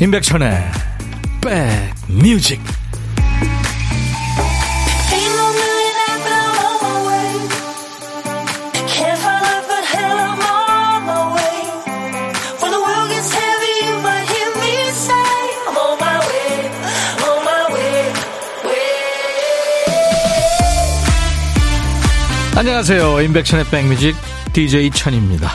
임백천의 백뮤직. 안녕하세요. 임백천의 백뮤직 DJ 천입니다.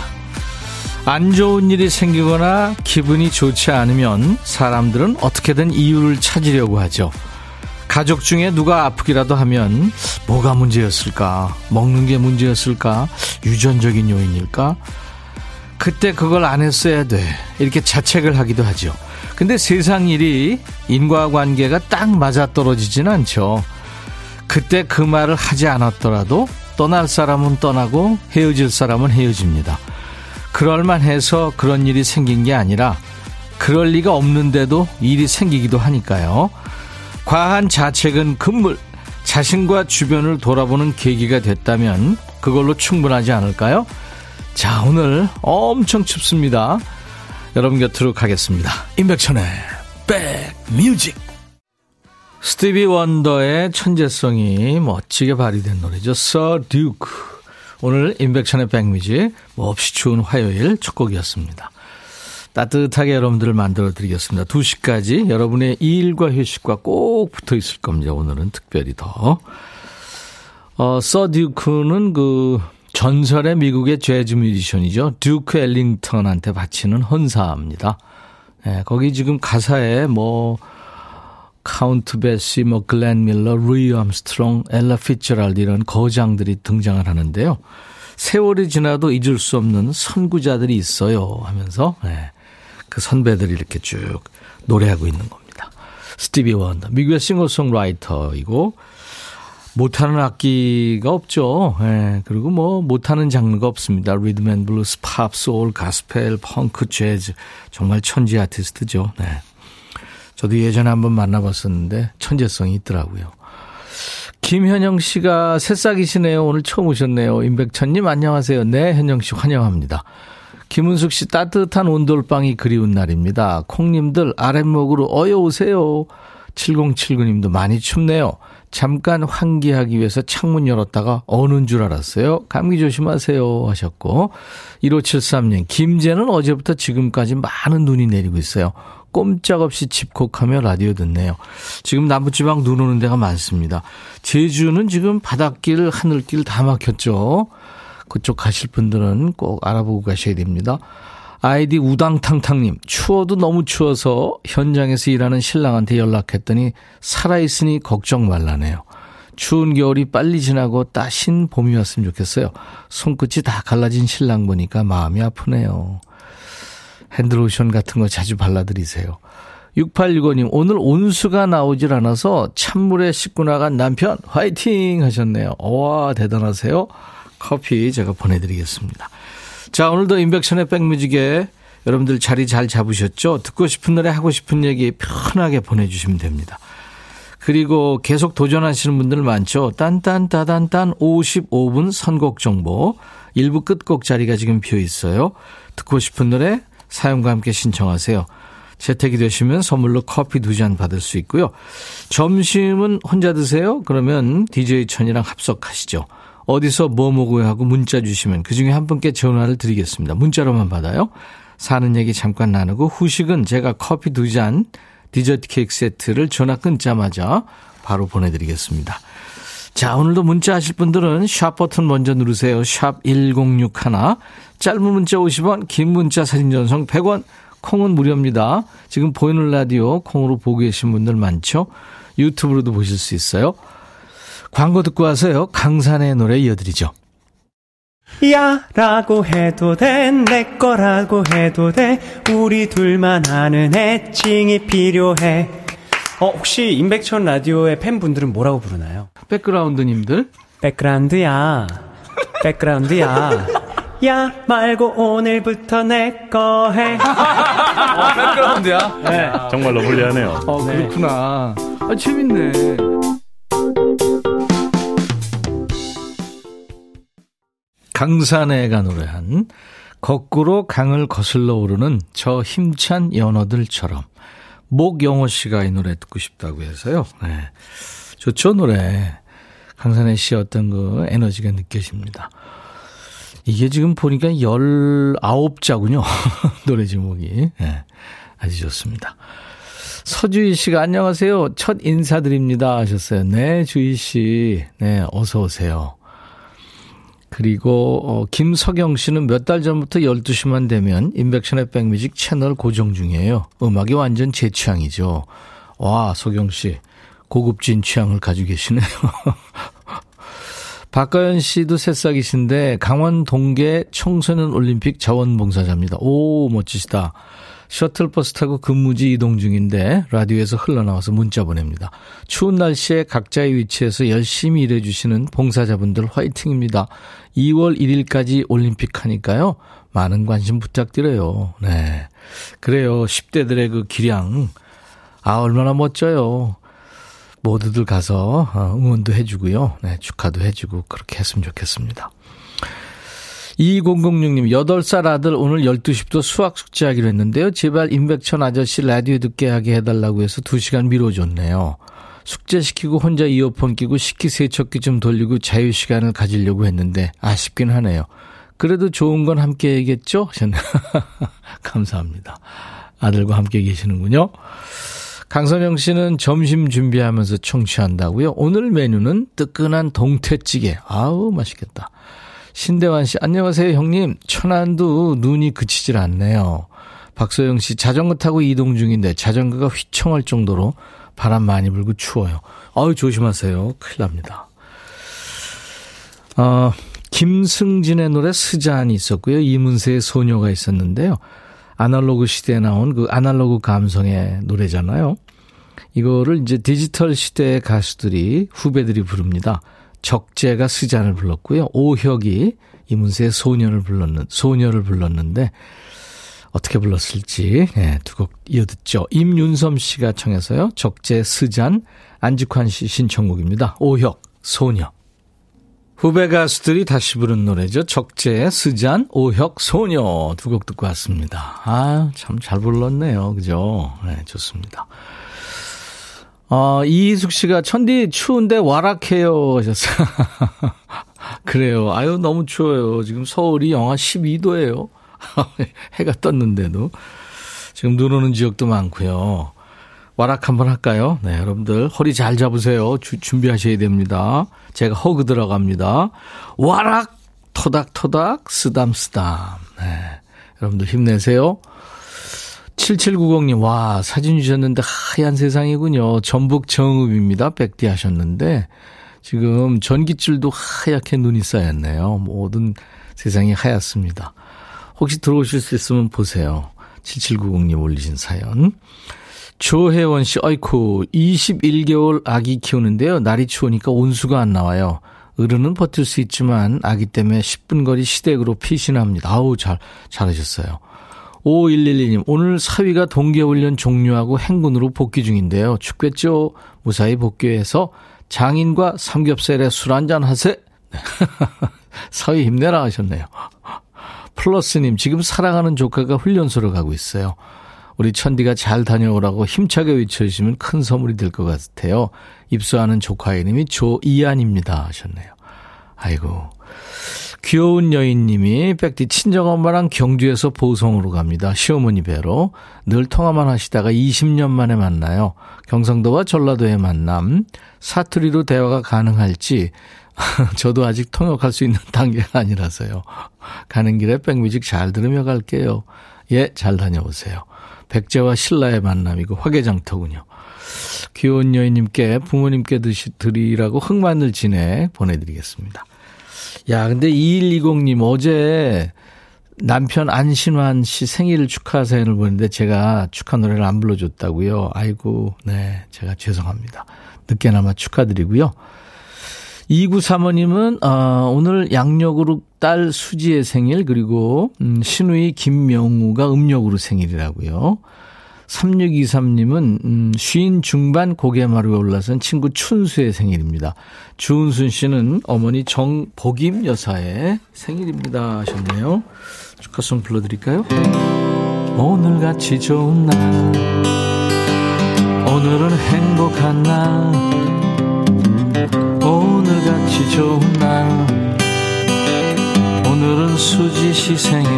안 좋은 일이 생기거나 기분이 좋지 않으면 사람들은 어떻게든 이유를 찾으려고 하죠. 가족 중에 누가 아프기라도 하면 뭐가 문제였을까? 먹는 게 문제였을까? 유전적인 요인일까? 그때 그걸 안 했어야 돼. 이렇게 자책을 하기도 하죠. 근데 세상 일이 인과관계가 딱 맞아떨어지진 않죠. 그때 그 말을 하지 않았더라도 떠날 사람은 떠나고 헤어질 사람은 헤어집니다. 그럴만 해서 그런 일이 생긴 게 아니라 그럴 리가 없는데도 일이 생기기도 하니까요. 과한 자책은 금물, 자신과 주변을 돌아보는 계기가 됐다면 그걸로 충분하지 않을까요? 자, 오늘 엄청 춥습니다. 여러분 곁으로 가겠습니다. 임백천의 백뮤직. 스티비 원더의 천재성이 멋지게 발휘된 노래죠. Sir Duke. 오늘 임백천의 백뮤직 몹시 추운 화요일 첫 곡이었습니다. 따뜻하게 여러분들을 만들어드리겠습니다. 2시까지 여러분의 일과 휴식과 꼭 붙어있을 겁니다. 오늘은 특별히 더. Sir Duke는 그 전설의 미국의 재즈 뮤지션이죠. 듀크 엘링턴한테 바치는 헌사입니다. 네, 거기 지금 가사에 뭐 카운트 베시, 뭐 글랜 밀러, 루이 암스트롱, 엘라 피처랄드 이런 거장들이 등장을 하는데요. 세월이 지나도 잊을 수 없는 선구자들이 있어요 하면서 그 선배들이 이렇게 쭉 노래하고 있는 겁니다. 스티비 원더, 미국의 싱어송라이터이고 못하는 악기가 없죠. 그리고 뭐 못하는 장르가 없습니다. 리듬 앤 블루스, 팝, 소울, 가스펠, 펑크, 재즈 정말 천재 아티스트죠. 네. 저도 예전에 한번 만나봤었는데 천재성이 있더라고요. 김현영 씨가 새싹이시네요. 오늘 처음 오셨네요. 임백천님 안녕하세요. 네, 현영 씨 환영합니다. 김은숙 씨 따뜻한 온돌방이 그리운 날입니다. 콩님들 아랫목으로 어여오세요. 7079님도 많이 춥네요. 잠깐 환기하기 위해서 창문 열었다가 어는 줄 알았어요. 감기 조심하세요 하셨고 1573님 김제는 어제부터 지금까지 많은 눈이 내리고 있어요. 꼼짝없이 집콕하며 라디오 듣네요. 지금 남부지방 눈 오는 데가 많습니다. 제주는 지금 바닷길, 하늘길 다 막혔죠. 그쪽 가실 분들은 꼭 알아보고 가셔야 됩니다. 아이디 우당탕탕님, 추워도 너무 추워서 현장에서 일하는 신랑한테 연락했더니 살아있으니 걱정 말라네요. 추운 겨울이 빨리 지나고 따신 봄이 왔으면 좋겠어요. 손끝이 다 갈라진 신랑 보니까 마음이 아프네요. 핸드로션 같은 거 자주 발라드리세요. 6865님 오늘 온수가 나오질 않아서 찬물에 씻고 나간 남편 화이팅 하셨네요. 와 대단하세요. 커피 제가 보내드리겠습니다. 자 오늘도 임백천의 백뮤직에 여러분들 자리 잘 잡으셨죠? 듣고 싶은 노래 하고 싶은 얘기 편하게 보내주시면 됩니다. 그리고 계속 도전하시는 분들 많죠. 딴딴따단딴 55분 선곡 정보 1부 끝곡 자리가 지금 비어있어요. 듣고 싶은 노래 사연과 함께 신청하세요. 재택이 되시면 선물로 커피 2잔 받을 수 있고요. 점심은 혼자 드세요? 그러면 DJ 천이랑 합석하시죠. 어디서 뭐 먹어야 하고 문자 주시면 그중에 한 분께 전화를 드리겠습니다. 문자로만 받아요. 사는 얘기 잠깐 나누고 후식은 제가 커피 2잔 디저트 케이크 세트를 전화 끊자마자 바로 보내드리겠습니다. 자 오늘도 문자 하실 분들은 샵 버튼 먼저 누르세요. 샵 1061 짧은 문자 50원 긴 문자 사진 전송 100원 콩은 무료입니다. 지금 보이는 라디오 콩으로 보고 계신 분들 많죠. 유튜브로도 보실 수 있어요. 광고 듣고 와서요. 강산의 노래 이어드리죠. 야 라고 해도 돼 내 거라고 해도 돼 우리 둘만 아는 애칭이 필요해. 혹시 임백천 라디오의 팬분들은 뭐라고 부르나요? 백그라운드님들? 백그라운드야. 백그라운드야. 야 말고 오늘부터 내 거 해. 백그라운드야? 네. 정말로 불리하네요. 네. 그렇구나. 재밌네. 강산애가 노래한 거꾸로 강을 거슬러 오르는 저 힘찬 연어들처럼. 목영호 씨가 이 노래 듣고 싶다고 해서요. 네. 좋죠, 노래. 강산의 씨의 어떤 그 에너지가 느껴집니다. 이게 지금 보니까 19자군요. 노래 제목이. 네. 아주 좋습니다. 서주희 씨가 안녕하세요. 첫 인사드립니다 하셨어요. 네, 주희 씨. 네, 어서 오세요. 그리고 김석영 씨는 몇 달 전부터 12시만 되면 인백션의 백뮤직 채널 고정 중이에요. 음악이 완전 제 취향이죠. 와, 석영 씨. 고급진 취향을 가지고 계시네요. 박가연 씨도 새싹이신데 강원 동계 청소년올림픽 자원봉사자입니다. 오, 멋지시다. 셔틀버스 타고 근무지 이동 중인데 라디오에서 흘러나와서 문자 보냅니다. 추운 날씨에 각자의 위치에서 열심히 일해주시는 봉사자분들 화이팅입니다. 2월 1일까지 올림픽 하니까요. 많은 관심 부탁드려요. 네, 그래요. 10대들의 그 기량. 아, 얼마나 멋져요. 모두들 가서 응원도 해주고요. 네, 축하도 해주고 그렇게 했으면 좋겠습니다. 2006님 8살 아들 오늘 12시부터 수학 숙제하기로 했는데요. 제발 임백천 아저씨 라디오 듣게 하게 해달라고 해서 2시간 미뤄줬네요. 숙제시키고 혼자 이어폰 끼고 식기세척기 좀 돌리고 자유시간을 가지려고 했는데 아쉽긴 하네요. 그래도 좋은 건 함께이겠죠? 감사합니다. 아들과 함께 계시는군요. 강선영 씨는 점심 준비하면서 청취한다고요. 오늘 메뉴는 뜨끈한 동태찌개. 아우 맛있겠다. 신대환 씨 안녕하세요 형님. 천안도 눈이 그치질 않네요. 박소영 씨 자전거 타고 이동 중인데 자전거가 휘청할 정도로 바람 많이 불고 추워요. 아우 조심하세요. 큰일 납니다. 김승진의 노래 스잔이 있었고요. 이문세의 소녀가 있었는데요. 아날로그 시대에 나온 그 아날로그 감성의 노래잖아요. 이거를 이제 디지털 시대의 가수들이 후배들이 부릅니다. 적재가 스잔을 불렀고요. 오혁이 이문세의 소녀를 불렀는데 어떻게 불렀을지 네, 두 곡 이어듣죠. 임윤섬 씨가 청해서요. 적재 스잔 안직환 씨 신청곡입니다. 오혁 소녀. 후배 가수들이 다시 부른 노래죠. 적재, 스잔, 오혁, 소녀 두 곡 듣고 왔습니다. 아, 참 잘 불렀네요. 그죠? 네, 좋습니다. 이희숙 씨가 천디 추운데 와락해요 하셨어요. 그래요. 아유 너무 추워요. 지금 서울이 영하 12도예요. 해가 떴는데도. 지금 눈 오는 지역도 많고요. 와락 한번 할까요? 네, 여러분들 허리 잘 잡으세요. 준비하셔야 됩니다. 제가 허그 들어갑니다. 와락 토닥토닥 쓰담쓰담. 네, 여러분들 힘내세요. 7790님 와 사진 주셨는데 하얀 세상이군요. 전북 정읍입니다. 백디 하셨는데 지금 전기줄도 하얗게 눈이 쌓였네요. 모든 세상이 하얗습니다. 혹시 들어오실 수 있으면 보세요. 7790님 올리신 사연. 조혜원 씨, 아이쿠 21개월 아기 키우는데요. 날이 추우니까 온수가 안 나와요. 어른은 버틸 수 있지만 아기 때문에 10분 거리 시댁으로 피신합니다. 아우 잘하셨어요. 5112님, 오늘 사위가 동계훈련 종료하고 행군으로 복귀 중인데요. 춥겠죠? 무사히 복귀해서 장인과 삼겹살에 술 한잔 하세. 사위 힘내라 하셨네요. 플러스님, 지금 사랑하는 조카가 훈련소로 가고 있어요. 우리 천디가 잘 다녀오라고 힘차게 외쳐주시면 큰 선물이 될 것 같아요. 입소하는 조카의 이름이 조이안입니다 하셨네요. 아이고 귀여운 여인님이 백디 친정엄마랑 경주에서 보성으로 갑니다. 시어머니 뵈러 늘 통화만 하시다가 20년 만에 만나요. 경상도와 전라도의 만남 사투리로 대화가 가능할지 저도 아직 통역할 수 있는 단계가 아니라서요. 가는 길에 백뮤직 잘 들으며 갈게요. 예, 잘 다녀오세요. 백제와 신라의 만남이고 화개장터군요. 귀여운 여인님께 부모님께 드리라고 흑마늘 진해 보내드리겠습니다. 야, 근데 2120님 어제 남편 안신환 씨 생일을 축하 사연을 보냈는데 제가 축하 노래를 안 불러줬다고요. 아이고, 네, 제가 죄송합니다. 늦게나마 축하드리고요. 2935님은 오늘 양력으로 딸 수지의 생일 그리고 신우이 김명우가 음력으로 생일이라고요. 3623님은 50 중반 고개마루에 올라선 친구 춘수의 생일입니다. 주은순 씨는 어머니 정복임 여사의 생일입니다 하셨네요. 축하송 불러드릴까요? 오늘같이 좋은 날, 오늘은 행복한 날, 오늘같이 좋은 날, 오늘은 수지 씨 생일.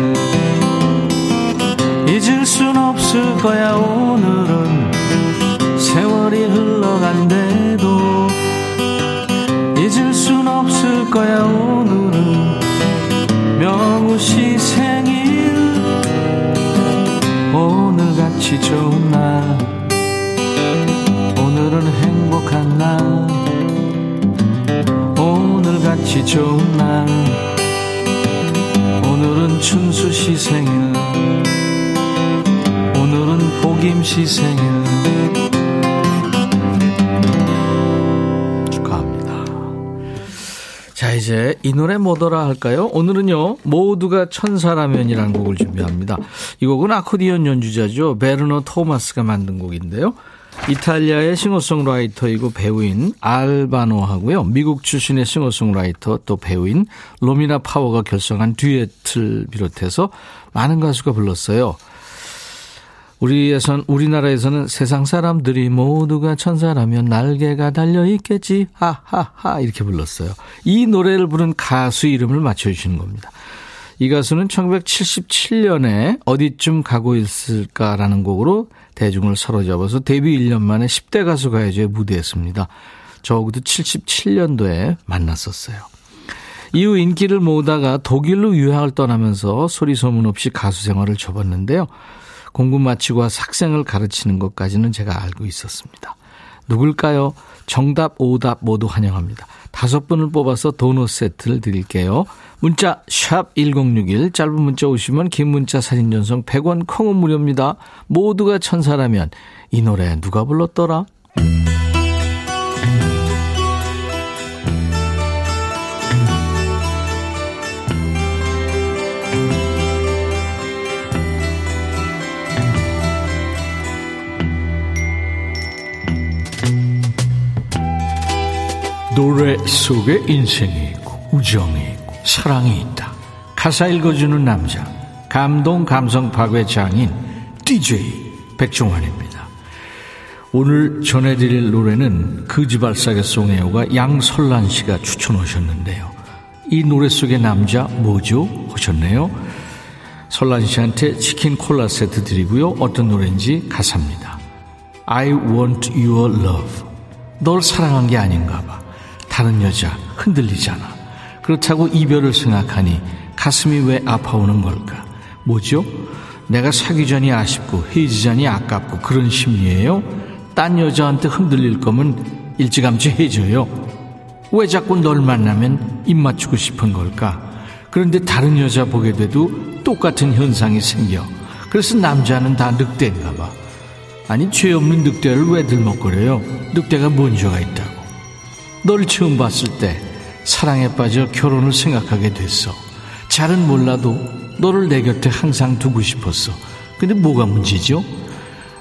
잊을 순 없을 거야. 오늘은 세월이 흘러간대도 잊을 순 없을 거야. 오늘은 명우 씨 생일. 오늘같이 좋은 날, 오늘은 행복한 날, 오늘같이 좋은 날, 오늘은 춘수 씨 생일. 오늘은 복임 씨 생일. 축하합니다. 자, 이제 이 노래 뭐더라 할까요? 오늘은요, 모두가 천사라면이라는 곡을 준비합니다. 이 곡은 아코디언 연주자죠, 베르너 토마스가 만든 곡인데요. 이탈리아의 싱어송라이터이고 배우인 알바노하고요, 미국 출신의 싱어송라이터 또 배우인 로미나 파워가 결성한 듀엣을 비롯해서 많은 가수가 불렀어요. 우리나라에서는 세상 사람들이 모두가 천사라면 날개가 달려있겠지, 하하하, 이렇게 불렀어요. 이 노래를 부른 가수 이름을 맞춰주시는 겁니다. 이 가수는 1977년에 어디쯤 가고 있을까라는 곡으로 대중을 사로잡아서 데뷔 1년 만에 10대 가수 가요제에 무대했습니다. 적어도 77년도에 만났었어요. 이후 인기를 모으다가 독일로 유학을 떠나면서 소리소문 없이 가수 생활을 접었는데요. 공군 마치고 학생을 가르치는 것까지는 제가 알고 있었습니다. 누굴까요? 정답, 오답 모두 환영합니다. 5분을 뽑아서 도넛 세트를 드릴게요. 문자 샵 1061, 짧은 문자 오시면 긴 문자 사진 전송 100원, 콩은 무료입니다. 모두가 천사라면 이 노래 누가 불렀더라? 노래 속에 인생이 있고 우정이 있고 사랑이 있다. 가사 읽어주는 남자, 감동 감성 파괴 장인 DJ 백종환입니다. 오늘 전해드릴 노래는 그지발사계 송혜호가 양설란 씨가 추천하셨는데요. 이 노래 속의 남자 뭐죠? 하셨네요. 설란 씨한테 치킨 콜라 세트 드리고요. 어떤 노래인지 가사입니다. I want your love. 널 사랑한 게 아닌가 봐. 다른 여자 흔들리잖아. 그렇다고 이별을 생각하니 가슴이 왜 아파오는 걸까? 뭐죠? 내가 사귀 전이 아쉽고 헤어지자니 아깝고 그런 심리예요? 딴 여자한테 흔들릴 거면 일찌감치 헤어져요. 왜 자꾸 널 만나면 입 맞추고 싶은 걸까? 그런데 다른 여자 보게 돼도 똑같은 현상이 생겨. 그래서 남자는 다 늑대인가 봐. 아니, 죄 없는 늑대를 왜 들먹거려요? 늑대가 문제가 있다고. 널 처음 봤을 때 사랑에 빠져 결혼을 생각하게 됐어. 잘은 몰라도 너를 내 곁에 항상 두고 싶었어. 근데 뭐가 문제죠?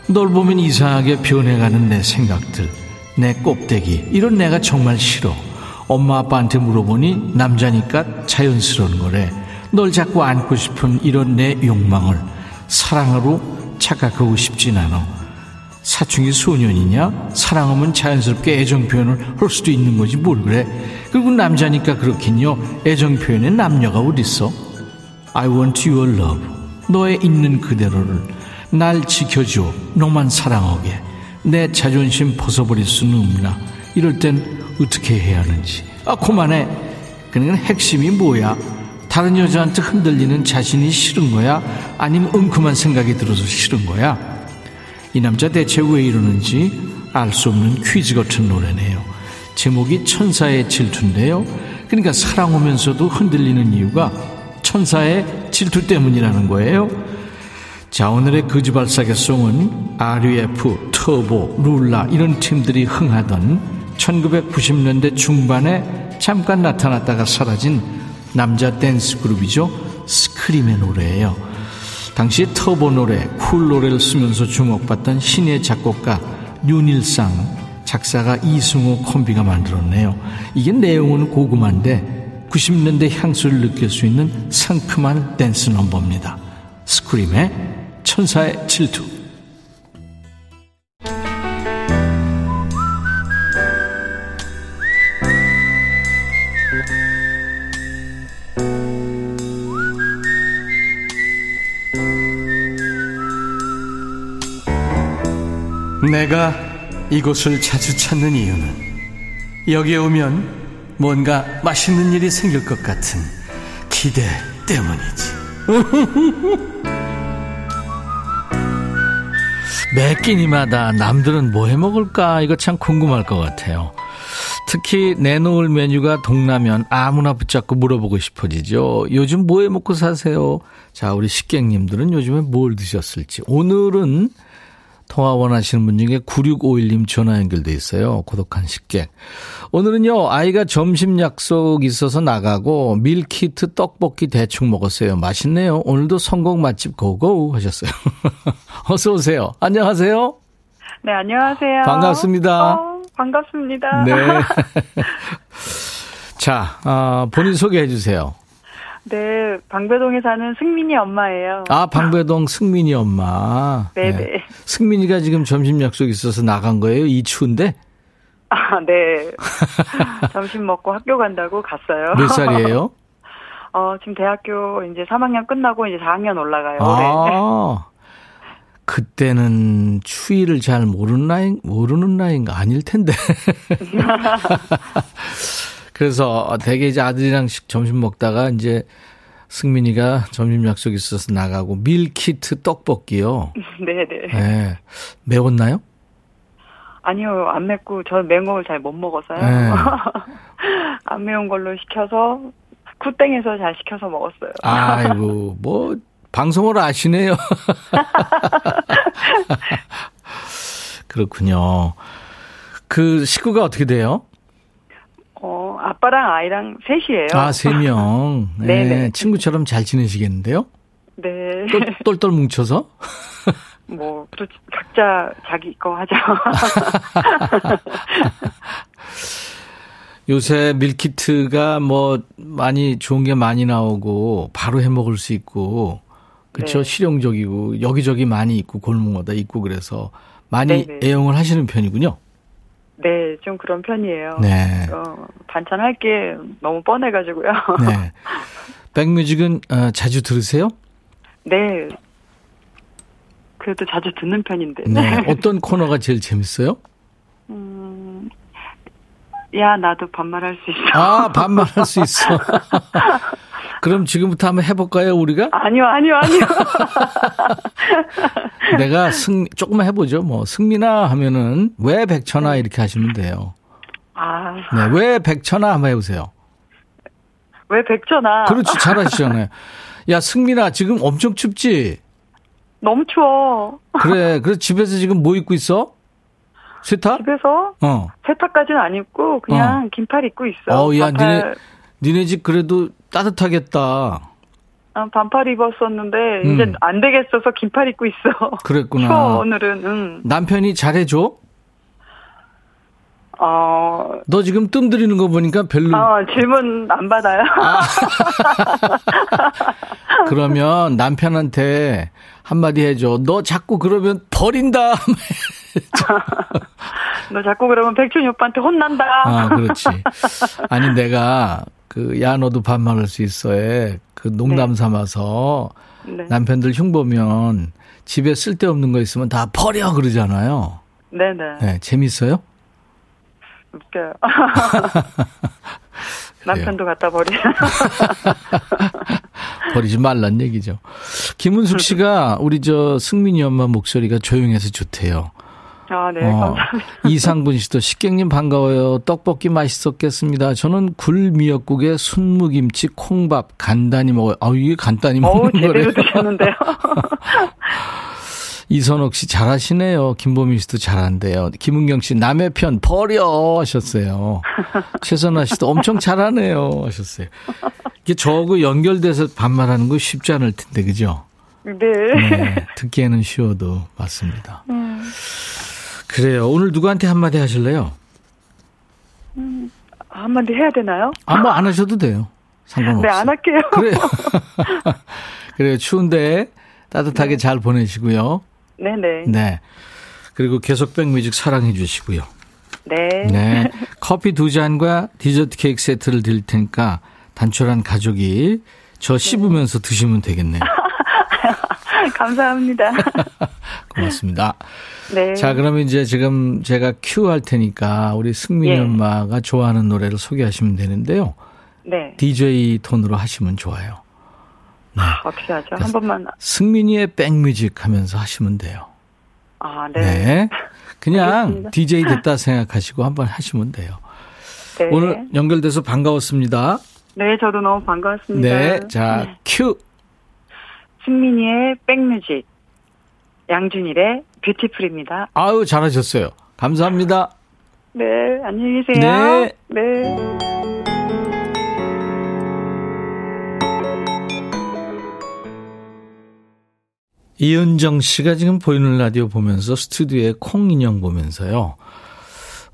널 보면 이상하게 변해가는 내 생각들, 내 꼽대기, 이런 내가 정말 싫어. 엄마 아빠한테 물어보니 남자니까 자연스러운 거래. 널 자꾸 안고 싶은 이런 내 욕망을 사랑으로 착각하고 싶진 않아. 사춘기 소년이냐? 사랑하면 자연스럽게 애정 표현을 할 수도 있는 거지 뭘 그래. 그리고 남자니까 그렇긴요. 애정 표현에 남녀가 어딨어? I want your love. 너의 있는 그대로를. 날 지켜줘. 너만 사랑하게. 내 자존심 벗어버릴 수는 없나. 이럴 땐 어떻게 해야 하는지. 아, 그만해. 그러니까 핵심이 뭐야? 다른 여자한테 흔들리는 자신이 싫은 거야? 아니면 엉큼한 생각이 들어서 싫은 거야? 이 남자 대체 왜 이러는지 알 수 없는 퀴즈 같은 노래네요. 제목이 천사의 질투인데요. 그러니까 사랑 오면서도 흔들리는 이유가 천사의 질투 때문이라는 거예요. 자, 오늘의 그지발사계 송은 RUF, 터보, 룰라 이런 팀들이 흥하던 1990년대 중반에 잠깐 나타났다가 사라진 남자 댄스 그룹이죠. 스크림의 노래예요. 당시 터보 노래, 쿨 노래를 쓰면서 주목받던 신예 작곡가 윤일상, 작사가 이승호 콤비가 만들었네요. 이게 내용은 고구마인데 90년대 향수를 느낄 수 있는 상큼한 댄스 넘버입니다. 스크림의 천사의 질투. 내가 이곳을 자주 찾는 이유는 여기에 오면 뭔가 맛있는 일이 생길 것 같은 기대 때문이지. 매 끼니마다 남들은 뭐 해먹을까 이거 참 궁금할 것 같아요. 특히 내놓을 메뉴가 동라면 아무나 붙잡고 물어보고 싶어지죠. 요즘 뭐 해먹고 사세요? 자, 우리 식객님들은 요즘에 뭘 드셨을지. 오늘은 통화 원하시는 분 중에 9651님 전화 연결돼 있어요. 고독한 식객. 오늘은요, 아이가 점심 약속 있어서 나가고 밀키트 떡볶이 대충 먹었어요. 맛있네요. 오늘도 성공 맛집 고고 하셨어요. 어서 오세요. 안녕하세요. 네, 안녕하세요. 반갑습니다. 반갑습니다. 네. 자, 본인 소개해 주세요. 네, 방배동에 사는 승민이 엄마예요. 아, 방배동 승민이 엄마. 네네. 네. 승민이가 지금 점심 약속 있어서 나간 거예요? 이 추운데? 아, 네. 점심 먹고 학교 간다고 갔어요. 몇 살이에요? 지금 대학교 이제 3학년 끝나고 이제 4학년 올라가요. 아, 그때는 추위를 잘 모르는 나이인가? 아닐 텐데. 그래서 되게 이제 아들이랑 점심 먹다가 이제 승민이가 점심 약속 있어서 나가고 밀키트 떡볶이요. 네네. 네. 매웠나요? 아니요, 안 맵고 저는 매운 걸 잘 못 먹어서요. 네. 안 매운 걸로 시켜서 쿠땡에서 잘 시켜서 먹었어요. 아이고, 뭐 방송을 아시네요. 그렇군요. 그 식구가 어떻게 돼요? 아빠랑 아이랑 셋이에요. 아, 세 명. 네. 네네. 친구처럼 잘 지내시겠는데요? 네. 똘똘 뭉쳐서? 뭐, 또 각자 자기 거 하죠. 요새 밀키트가 뭐, 많이 좋은 게 많이 나오고, 바로 해 먹을 수 있고, 그쵸? 네. 실용적이고, 여기저기 많이 있고, 골목마다 있고, 그래서 많이 네네. 애용을 하시는 편이군요. 네, 좀 그런 편이에요. 네. 반찬할 게 너무 뻔해가지고요. 네. 백뮤직은 자주 들으세요? 네. 그래도 자주 듣는 편인데. 네. 어떤 코너가 제일 재밌어요? 야, 나도 반말할 수 있어. 아, 반말할 수 있어. 그럼 지금부터 한번 해볼까요, 우리가? 아니요. 내가 조금만 해보죠. 뭐, 승민아 하면은, 왜 백천아 이렇게 하시면 돼요. 아. 네, 왜 백천아 한번 해보세요. 왜 백천아? 그렇지, 잘하시잖아요. 야, 승민아, 지금 엄청 춥지? 너무 추워. 그래, 그래서 집에서 지금 뭐 입고 있어? 세탁? 집에서? 세탁까지는 안 입고, 그냥 긴팔 입고 있어. 야, 니네 집 그래도 따뜻하겠다. 아, 반팔 입었었는데 이제 안 되겠어서 긴팔 입고 있어. 그랬구나. 추워, 오늘은. 남편이 잘해줘? 너 지금 뜸 들이는 거 보니까 별로. 질문 안 받아요. 아. 그러면 남편한테 한마디 해줘. 너 자꾸 그러면 버린다. 너 자꾸 그러면 백준이 오빠한테 혼난다. 아, 그렇지. 아니, 내가 야, 너도 반말할 수 있어에 농담 삼아서 네. 남편들 흉보면 집에 쓸데없는 거 있으면 다 버려 그러잖아요. 네네. 네, 재밌어요? 웃겨요. 남편도 갖다 버려. 버리지 말란 얘기죠. 김은숙 씨가 우리 승민이 엄마 목소리가 조용해서 좋대요. 아, 네, 감사합니다. 이상분 씨도 식객님 반가워요. 떡볶이 맛있었겠습니다. 저는 굴 미역국에 순무김치, 콩밥 간단히 먹어요. 아, 이게 간단히 먹는 거래요. 제대로 드셨는데요. 이선옥 씨 잘하시네요. 김보민 씨도 잘한대요. 김은경 씨 남의 편 버려 하셨어요. 최선아 씨도 엄청 잘하네요 하셨어요. 이게 저하고 연결돼서 반말하는 거 쉽지 않을 텐데, 그죠? 네. 네. 듣기에는 쉬워도 맞습니다. 그래요. 오늘 누구한테 한마디 하실래요? 한마디 해야 되나요? 안 하셔도 돼요. 상관없어요. 네, 안 할게요. 그래요. 그래요. 추운데 따뜻하게 네. 잘 보내시고요. 네네. 네. 그리고 계속 백뮤직 사랑해 주시고요. 네. 네. 커피 두 잔과 디저트 케이크 세트를 드릴 테니까 단촐한 가족이 저 씹으면서 드시면 되겠네요. 감사합니다. 고맙습니다. 네. 자, 그러면 이제 지금 제가 큐 할 테니까 우리 승민이 예. 엄마가 좋아하는 노래를 소개하시면 되는데요. 네. DJ 톤으로 하시면 좋아요. 네. 어떻게 하죠? 한 번만. 승민이의 백뮤직 하면서 하시면 돼요. 아, 네. 네. 그냥 알겠습니다. DJ 됐다 생각하시고 한번 하시면 돼요. 네. 오늘 연결돼서 반가웠습니다. 네, 저도 너무 반가웠습니다. 네. 자, 네. 큐. 승민이의 백뮤직, 양준일의 뷰티풀입니다. 아유, 잘하셨어요. 감사합니다. 네, 안녕히 계세요. 네. 네. 이은정 씨가 지금 보이는 라디오 보면서 스튜디오에 콩 인형 보면서요.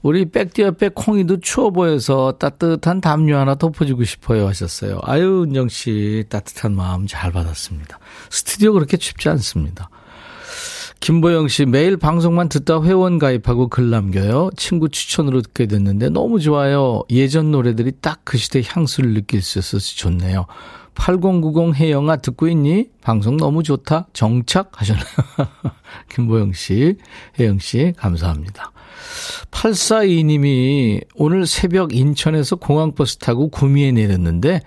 우리 백띠 옆에 콩이도 추워 보여서 따뜻한 담요 하나 덮어주고 싶어요 하셨어요. 아유, 은정 씨 따뜻한 마음 잘 받았습니다. 스튜디오 그렇게 쉽지 않습니다. 김보영 씨, 매일 방송만 듣다 회원 가입하고 글 남겨요. 친구 추천으로 듣게 됐는데 너무 좋아요. 예전 노래들이 딱 그 시대 향수를 느낄 수 있어서 좋네요. 8090 혜영아 듣고 있니? 방송 너무 좋다. 정착 하셨나요? 김보영 씨, 혜영 씨 감사합니다. 842님이 오늘 새벽 인천에서 공항버스 타고 구미에 내렸는데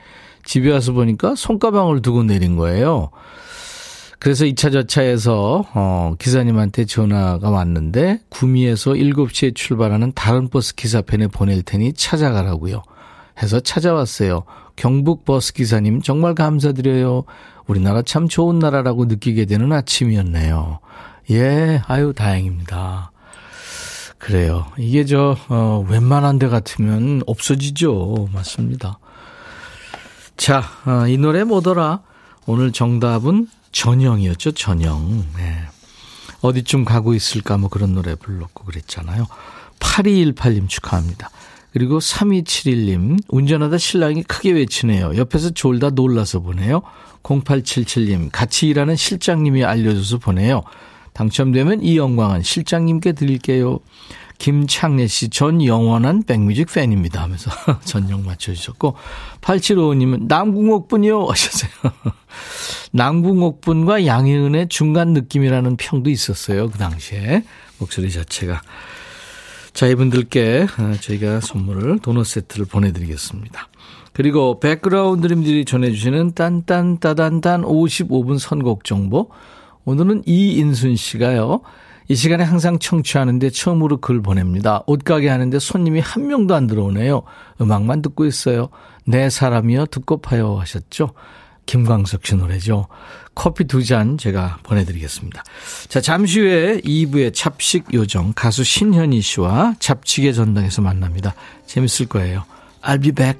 집에 와서 보니까 손가방을 두고 내린 거예요. 그래서 2차 저차에서 기사님한테 전화가 왔는데 구미에서 7시에 출발하는 다른 버스 기사편에 보낼 테니 찾아가라고요. 해서 찾아왔어요. 경북 버스 기사님 정말 감사드려요. 우리나라 참 좋은 나라라고 느끼게 되는 아침이었네요. 예, 아유 다행입니다. 그래요. 이게 웬만한 데 같으면 없어지죠. 맞습니다. 자, 이 노래 뭐더라? 오늘 정답은 전영이었죠. 전영. 네. 어디쯤 가고 있을까 뭐 그런 노래 불렀고 그랬잖아요. 8218님 축하합니다. 그리고 3271님 운전하다 신랑이 크게 외치네요. 옆에서 졸다 놀라서 보내요. 0877님 같이 일하는 실장님이 알려줘서 보내요. 당첨되면 이 영광은 실장님께 드릴게요. 김창래 씨, 전 영원한 백뮤직 팬입니다 하면서 전영 맞춰주셨고 8755님은 남궁옥분이요 하셨어요. 남궁옥분과 양희은의 중간 느낌이라는 평도 있었어요. 그 당시에 목소리 자체가. 자, 이분들께 저희가 선물을 도넛 세트를 보내드리겠습니다. 그리고 백그라운드님들이 전해주시는 딴딴따단딴 55분 선곡 정보. 오늘은 이인순 씨가요. 이 시간에 항상 청취하는데 처음으로 글 보냅니다. 옷가게 하는데 손님이 한 명도 안 들어오네요. 음악만 듣고 있어요. 내 사람이여 듣고파요 하셨죠. 김광석 씨 노래죠. 커피 두 잔 제가 보내드리겠습니다. 자, 잠시 후에 2부의 잡식 요정 가수 신현희 씨와 잡식의 전당에서 만납니다. 재밌을 거예요. I'll be back.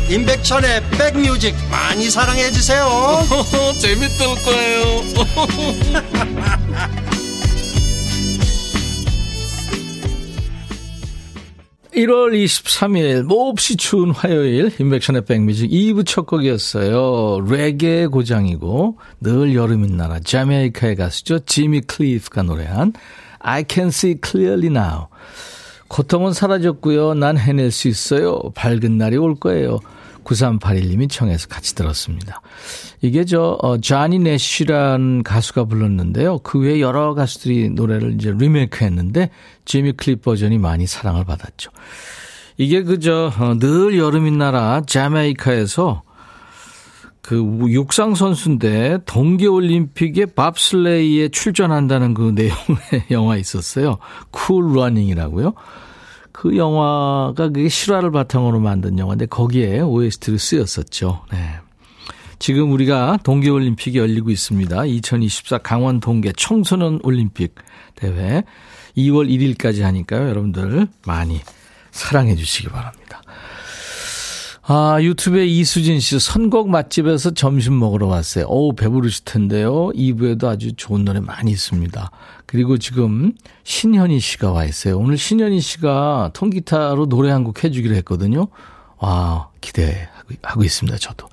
임백천의 백뮤직 많이 사랑해 주세요. 재밌을 거예요. 1월 23일 몹시 추운 화요일 임백천의 백뮤직 2부 첫 곡이었어요. 레게의 고장이고 늘 여름인 나라 자메이카의 가수죠. 지미 클리프가 노래한 I Can See Clearly Now. 고통은 사라졌고요. 난 해낼 수 있어요. 밝은 날이 올 거예요. 9381님이 청해서 같이 들었습니다. 이게 자니 내쉬라는 가수가 불렀는데요. 그 외에 여러 가수들이 노래를 이제 리메이크 했는데 지미 클립 버전이 많이 사랑을 받았죠. 이게 늘 여름인 나라 자메이카에서 그 육상 선수인데 동계올림픽에 밥슬레이에 출전한다는 그 내용의 영화 있었어요. 쿨 러닝이라고요. 그 영화가 그게 실화를 바탕으로 만든 영화인데 거기에 OST로 쓰였었죠. 네. 지금 우리가 동계올림픽이 열리고 있습니다. 2024 강원 동계 청소년올림픽 대회 2월 1일까지 하니까요. 여러분들 많이 사랑해 주시기 바랍니다. 아, 유튜브에 이수진 씨 선곡 맛집에서 점심 먹으러 왔어요. 어우, 배부르실 텐데요. 2부에도 아주 좋은 노래 많이 있습니다. 그리고 지금 신현희 씨가 와 있어요. 오늘 신현희 씨가 통기타로 노래 한 곡 해주기로 했거든요. 와, 기대하고 있습니다. 저도.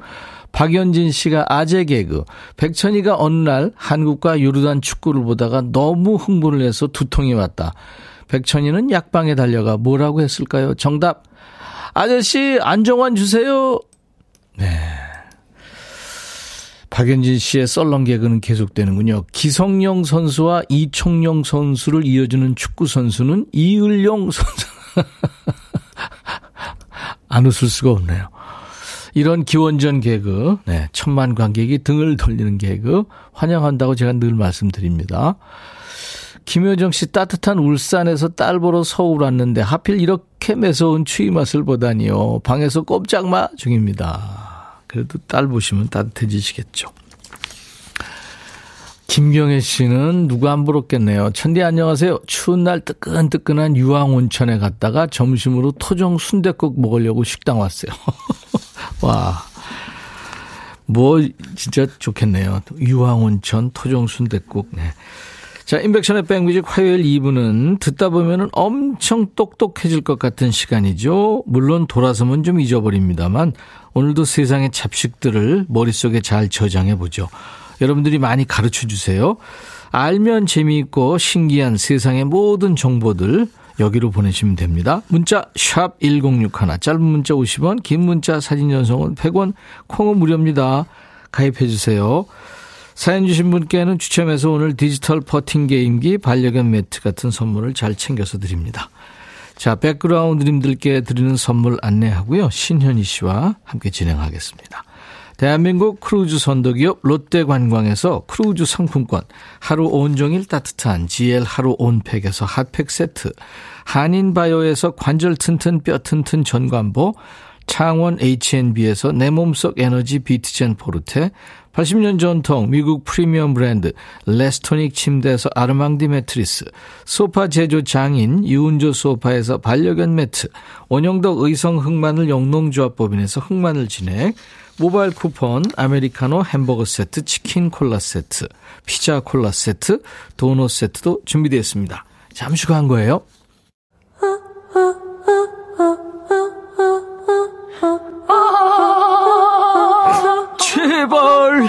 박연진 씨가 아재 개그. 백천이가 어느 날 한국과 요르단 축구를 보다가 너무 흥분을 해서 두통이 왔다. 백천이는 약방에 달려가 뭐라고 했을까요? 정답. 아저씨 안정환 주세요. 네, 박연진 씨의 썰렁 개그는 계속되는군요. 기성용 선수와 이청용 선수를 이어주는 축구 선수는 이을용 선수. 안 웃을 수가 없네요. 이런 기원전 개그, 네, 천만 관객이 등을 돌리는 개그 환영한다고 제가 늘 말씀드립니다. 김효정 씨 따뜻한 울산에서 딸 보러 서울 왔는데 하필 이렇게 매서운 추위 맛을 보다니요. 방에서 꼼짝마 중입니다. 그래도 딸 보시면 따뜻해지시겠죠. 김경혜 씨는 누구 안 부럽겠네요. 천디 안녕하세요. 추운 날 뜨끈뜨끈한 유황온천에 갔다가 점심으로 토종 순댓국 먹으려고 식당 왔어요. 와, 뭐 진짜 좋겠네요. 유황온천, 토종 순댓국. 네. 자, 임백천의 백뮤직 화요일 2부는 듣다 보면은 엄청 똑똑해질 것 같은 시간이죠. 물론 돌아서면 좀 잊어버립니다만 오늘도 세상의 잡식들을 머릿속에 잘 저장해보죠. 여러분들이 많이 가르쳐주세요. 알면 재미있고 신기한 세상의 모든 정보들 여기로 보내시면 됩니다. 문자 샵 1061, 짧은 문자 50원, 긴 문자 사진 전송은 100원, 콩은 무료입니다. 가입해주세요. 사연 주신 분께는 추첨해서 오늘 디지털 퍼팅 게임기, 반려견 매트 같은 선물을 잘 챙겨서 드립니다. 자, 백그라운드님들께 드리는 선물 안내하고요. 신현희 씨와 함께 진행하겠습니다. 대한민국 크루즈 선도기업 롯데관광에서 크루즈 상품권, 하루 온종일 따뜻한 GL 하루 온팩에서 핫팩 세트, 한인바이오에서 관절 튼튼 뼈 튼튼 전관보, 창원 H&B에서 내 몸속 에너지 비트젠 포르테, 80년 전통 미국 프리미엄 브랜드 레스토닉 침대에서 아르망디 매트리스, 소파 제조 장인 유은조 소파에서 반려견 매트, 원영덕 의성 흑마늘 영농조합법인에서 흑마늘 진액, 모바일 쿠폰, 아메리카노 햄버거 세트, 치킨 콜라 세트, 피자 콜라 세트, 도넛 세트도 준비되어 있습니다. 잠시 광고예요. 제발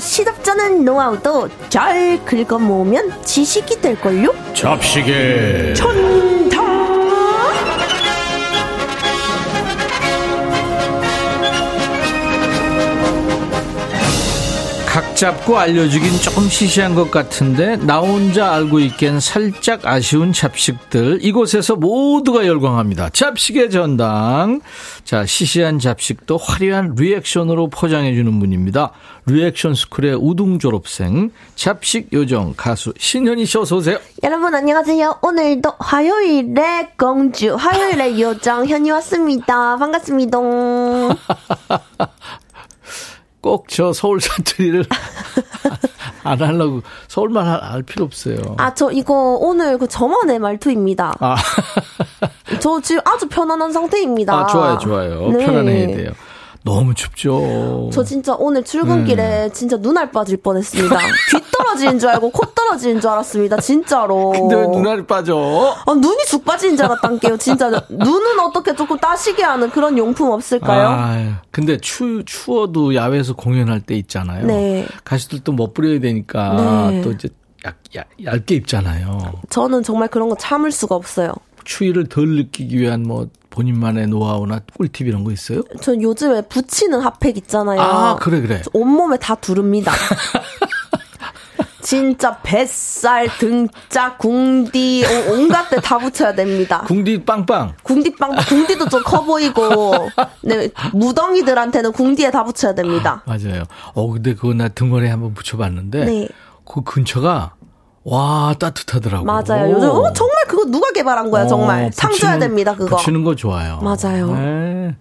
시덥잖은 노하우도 잘 긁어 모으면 지식이 될걸요? 잡식의 천당. 각 잡고 알려주긴 조금 시시한 것 같은데 나 혼자 알고 있기엔 살짝 아쉬운 잡식들, 이곳에서 모두가 열광합니다. 잡식의 전당. 자, 시시한 잡식도 화려한 리액션으로 포장해주는 분입니다. 리액션 스쿨의 우등 졸업생, 잡식 요정 가수 신현희 씨 어서 오세요. 여러분 안녕하세요. 오늘도 화요일에 공주, 화요일에 요정 현희 왔습니다. 반갑습니다. 꼭 저 서울 사투리를 안 하려고, 서울만 할 필요 없어요. 아, 저 이거 오늘 그 저만의 말투입니다. 아. 저 지금 아주 편안한 상태입니다. 아, 좋아요, 좋아요. 네. 편안해야 돼요. 너무 춥죠. 저 진짜 오늘 출근길에 진짜 눈알 빠질 뻔했습니다. 귀 떨어지는 줄 알고 코 떨어지는 줄 알았습니다. 진짜로. 근데 왜 눈알이 빠져? 아, 눈이 죽 빠지는 줄 알았단게요. 진짜 눈은 어떻게 조금 따시게 하는 그런 용품 없을까요? 아, 근데 추워도 야외에서 공연할 때 있잖아요. 네. 가수들도 멋부려야 되니까 네. 또 이제 얇게 입잖아요. 저는 정말 그런 거 참을 수가 없어요. 추위를 덜 느끼기 위한 뭐 본인만의 노하우나 꿀팁 이런 거 있어요? 전 요즘에 붙이는 핫팩 있잖아요. 아, 그래. 온몸에 다 두릅니다. 진짜 뱃살, 등짝, 궁디 온갖 데 다 붙여야 됩니다. 궁디 빵빵. 궁디도 좀 커 보이고. 네, 무덩이들한테는 궁디에 다 붙여야 됩니다. 아, 맞아요. 근데 그거 나 등원에 한번 붙여봤는데 네. 그 근처가 와 따뜻하더라고. 맞아요. 요즘 정말 그거 누가 개발한 거야 정말. 상 줘야 됩니다 그거. 붙이는 거 좋아요. 맞아요. 네.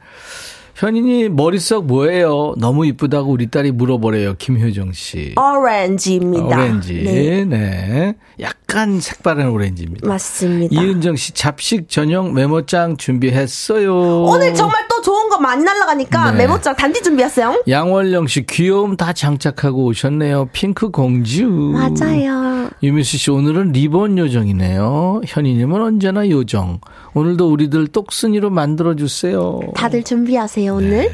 현인이 머릿속 뭐예요? 너무 이쁘다고 우리 딸이 물어보래요. 김효정 씨. 오렌지입니다. 오렌지. 네. 약간 색바른 오렌지입니다. 맞습니다. 이은정 씨 잡식 전용 메모장 준비했어요. 오늘 정말 또 좋은 거 많이 날아가니까 네. 메모장 단디 준비했어요. 양월령 씨 귀여움 다 장착하고 오셨네요. 핑크 공주. 맞아요. 유미수 씨 오늘은 리본 요정이네요. 현인님은 언제나 요정. 오늘도 우리들 똑순이로 만들어주세요. 다들 준비하세요. 오늘. 네.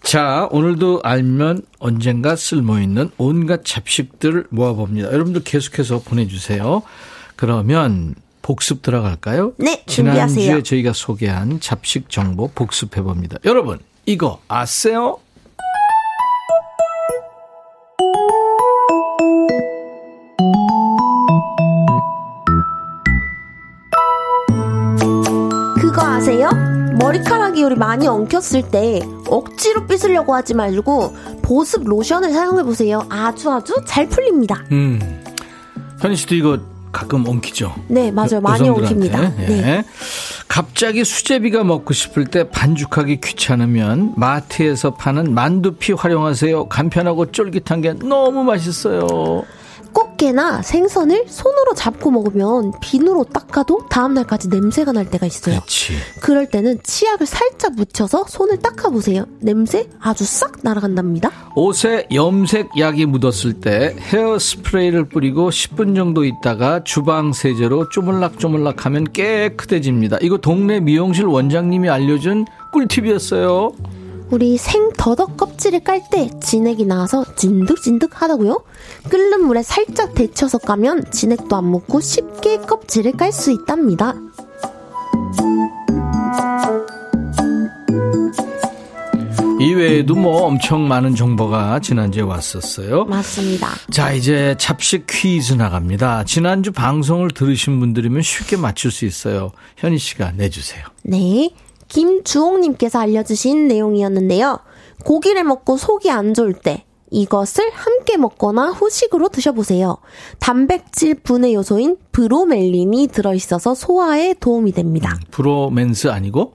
자, 오늘도 알면 언젠가 쓸모있는 온갖 잡식들을 모아봅니다. 여러분들 계속해서 보내주세요. 그러면 복습 들어갈까요? 네, 준비하세요. 지난주에 저희가 소개한 잡식 정보 복습해봅니다. 여러분, 이거 아세요? 그거 아세요? 머리카락이 요리 많이 엉켰을 때 억지로 빗으려고 하지 말고 보습 로션을 사용해보세요. 아주 잘 풀립니다. 현희 씨도 이거 가끔 엉키죠? 네, 맞아요. 많이 엉킵니다. 예. 네. 갑자기 수제비가 먹고 싶을 때 반죽하기 귀찮으면 마트에서 파는 만두피 활용하세요. 간편하고 쫄깃한 게 너무 맛있어요. 꽃게나 생선을 손으로 잡고 먹으면 비누로 닦아도 다음날까지 냄새가 날 때가 있어요. 그렇지. 그럴 때는 치약을 살짝 묻혀서 손을 닦아보세요. 냄새 아주 싹 날아간답니다. 옷에 염색약이 묻었을 때 헤어스프레이를 뿌리고 10분 정도 있다가 주방세제로 쪼물락쪼물락 하면 깨끗해집니다. 이거 동네 미용실 원장님이 알려준 꿀팁이었어요. 우리 생더덕 껍질을 깔 때 진액이 나와서 진득진득 하다고요? 끓는 물에 살짝 데쳐서 까면 진액도 안 묻고 쉽게 껍질을 깔 수 있답니다. 이외에도 엄청 많은 정보가 지난주에 왔었어요. 맞습니다. 자, 이제 잡식 퀴즈 나갑니다. 지난주 방송을 들으신 분들이면 쉽게 맞출 수 있어요. 현희 씨가 내주세요. 네. 김주홍님께서 알려주신 내용이었는데요. 고기를 먹고 속이 안 좋을 때 이것을 함께 먹거나 후식으로 드셔보세요. 단백질 분해 요소인 브로멜린이 들어있어서 소화에 도움이 됩니다. 브로맨스 아니고?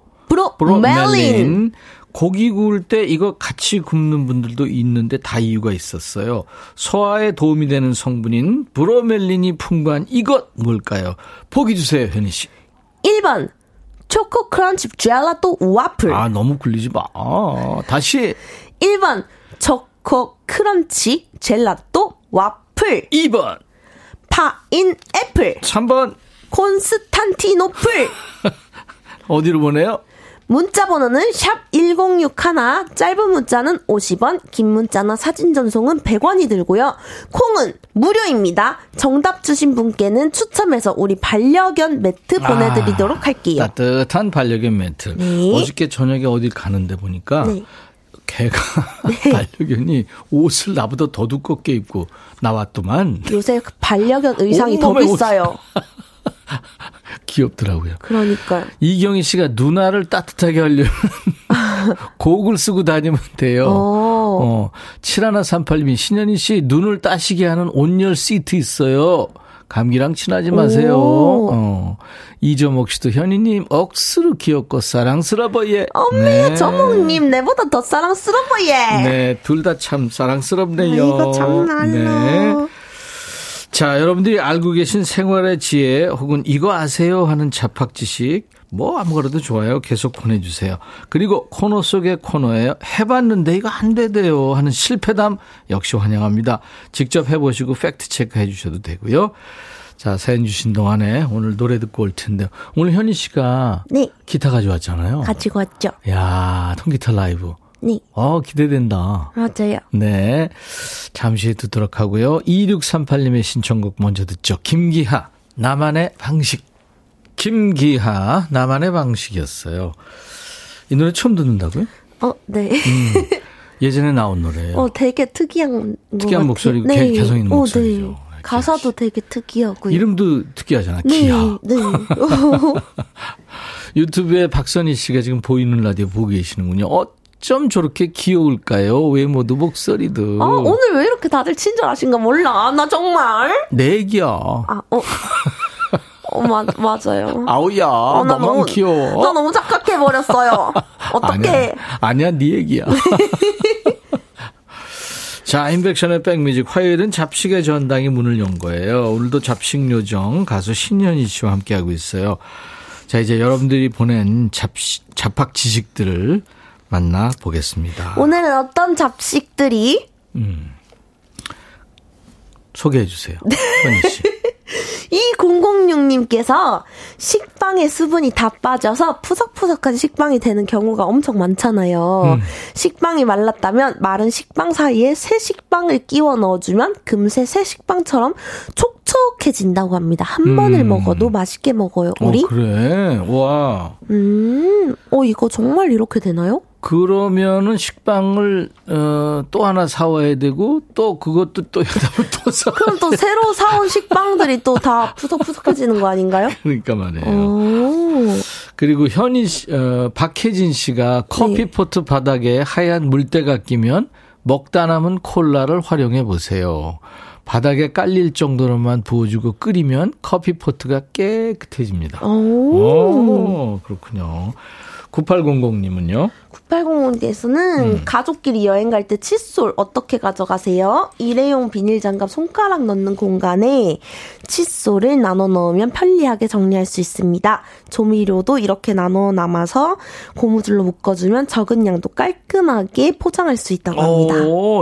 브로멜린. 고기 구울 때 이거 같이 굽는 분들도 있는데 다 이유가 있었어요. 소화에 도움이 되는 성분인 브로멜린이 풍부한 이것 뭘까요? 보기 주세요, 현희 씨. 1번. 초코 크런치 젤라또 와플. 아, 너무 굴리지 마. 다시. 1번 초코 크런치 젤라또 와플. 2번 파인애플. 3번 콘스탄티노플. 어디로 보내요? 문자 번호는 샵 1061, 짧은 문자는 50원, 긴 문자나 사진 전송은 100원이 들고요. 콩은 무료입니다. 정답 주신 분께는 추첨해서 우리 반려견 매트 보내드리도록 할게요. 따뜻한 반려견 매트. 네. 어저께 저녁에 어딜 가는데 보니까 네. 개가 네. 반려견이 옷을 나보다 더 두껍게 입고 나왔더만. 요새 반려견 의상이 더 비싸요. 귀엽더라고요. 그러니까요. 이경희 씨가 누나를 따뜻하게 하려면 고글 쓰고 다니면 돼요. 7138님이 신현희 씨 눈을 따시게 하는 온열 시트 있어요. 감기랑 친하지 마세요. 이정옥 씨도 현희님 억수로 귀엽고 사랑스러워예. 어미 네. 정옥님 내보다 더 사랑스러워예. 네, 둘 다 참 사랑스럽네요. 이거 참말로. 자, 여러분들이 알고 계신 생활의 지혜 혹은 이거 아세요 하는 잡학 지식 뭐 아무거나도 좋아요. 계속 보내주세요. 그리고 코너 속의 코너예요. 해봤는데 이거 안 되대요 하는 실패담 역시 환영합니다. 직접 해보시고 팩트체크 해주셔도 되고요. 자, 사연 주신 동안에 오늘 노래 듣고 올 텐데, 오늘 현희 씨가 네. 기타 가져왔잖아요. 가지고 왔죠. 이야, 통기타 라이브. 네. 기대된다. 맞아요. 네. 잠시 듣도록 하고요. 2638님의 신청곡 먼저 듣죠. 김기하, 나만의 방식. 김기하, 나만의 방식이었어요. 이 노래 처음 듣는다고요? 네. 예전에 나온 노래예요. 되게 특이한 목소리고 네. 개성 있는 목소리죠. 네. 가사도 되게 특이하고요. 이름도 특이하잖아. 네, 기하. 네. 유튜브에 박선희 씨가 지금 보이는 라디오 보고 계시는군요. 어쩜 저렇게 귀여울까요? 외모도 목소리도. 오늘 왜 이렇게 다들 친절하신가 몰라. 나 정말. 내 얘기야. 맞아요. 아우야, 너무 귀여워. 나 너무 착각해버렸어요. 어떡해. 아니야, 네 얘기야. 자, 인백션의 백뮤직. 화요일은 잡식의 전당이 문을 연 거예요. 오늘도 잡식 요정 가수 신현희 씨와 함께하고 있어요. 자, 이제 여러분들이 보낸 잡학 지식들을 만나보겠습니다. 오늘은 어떤 잡식들이? 소개해 주세요. 현희 씨. 2006님께서 식빵에 수분이 다 빠져서 푸석푸석한 식빵이 되는 경우가 엄청 많잖아요. 식빵이 말랐다면 마른 식빵 사이에 새 식빵을 끼워 넣어주면 금세 새 식빵처럼 촉촉해진다고 합니다. 한 번을 먹어도 맛있게 먹어요. 우리? 그래. 와. 이거 정말 이렇게 되나요? 그러면은 식빵을 또 하나 사와야 되고 또 그것도 또 사와야 그럼 또 새로 사온 식빵들이 또 다 푸석푸석해지는 거 아닌가요? 그러니까 말이에요. 그리고 현희 씨, 박혜진 씨가 커피포트 네. 바닥에 하얀 물때가 끼면 먹다 남은 콜라를 활용해 보세요. 바닥에 깔릴 정도로만 부어주고 끓이면 커피포트가 깨끗해집니다. 오, 그렇군요. 9800님은요? 9800님께서는 가족끼리 여행 갈 때 칫솔 어떻게 가져가세요? 일회용 비닐장갑 손가락 넣는 공간에 칫솔을 나눠 넣으면 편리하게 정리할 수 있습니다. 조미료도 이렇게 나눠 남아서 고무줄로 묶어주면 적은 양도 깔끔하게 포장할 수 있다고 합니다.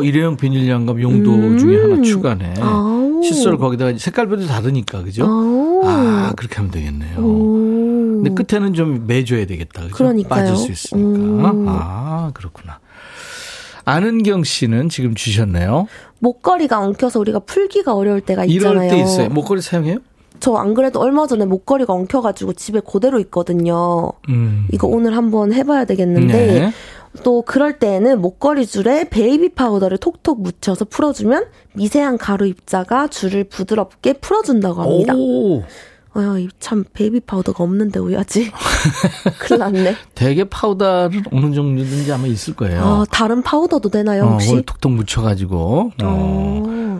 일회용 비닐장갑 용도 중에 하나 추가네. 칫솔 거기다가 색깔별도 다르니까, 그죠? 그렇게 하면 되겠네요. 근데 끝에는 좀 매줘야 되겠다. 그죠? 그러니까요. 빠질 수 있으니까. 그렇구나. 안은경 씨는 지금 주셨네요. 목걸이가 엉켜서 우리가 풀기가 어려울 때가 있잖아요. 이럴 때 있어요. 목걸이 사용해요? 저 안 그래도 얼마 전에 목걸이가 엉켜가지고 집에 그대로 있거든요. 이거 오늘 한번 해봐야 되겠는데. 네. 또 그럴 때에는 목걸이 줄에 베이비 파우더를 톡톡 묻혀서 풀어주면 미세한 가루 입자가 줄을 부드럽게 풀어준다고 합니다. 오. 참 베이비 파우더가 없는데 오야지. 큰일 났네. 되게 파우더는 어느 종류든지 아마 있을 거예요. 다른 파우더도 되나요 혹시? 오늘 톡톡 묻혀가지고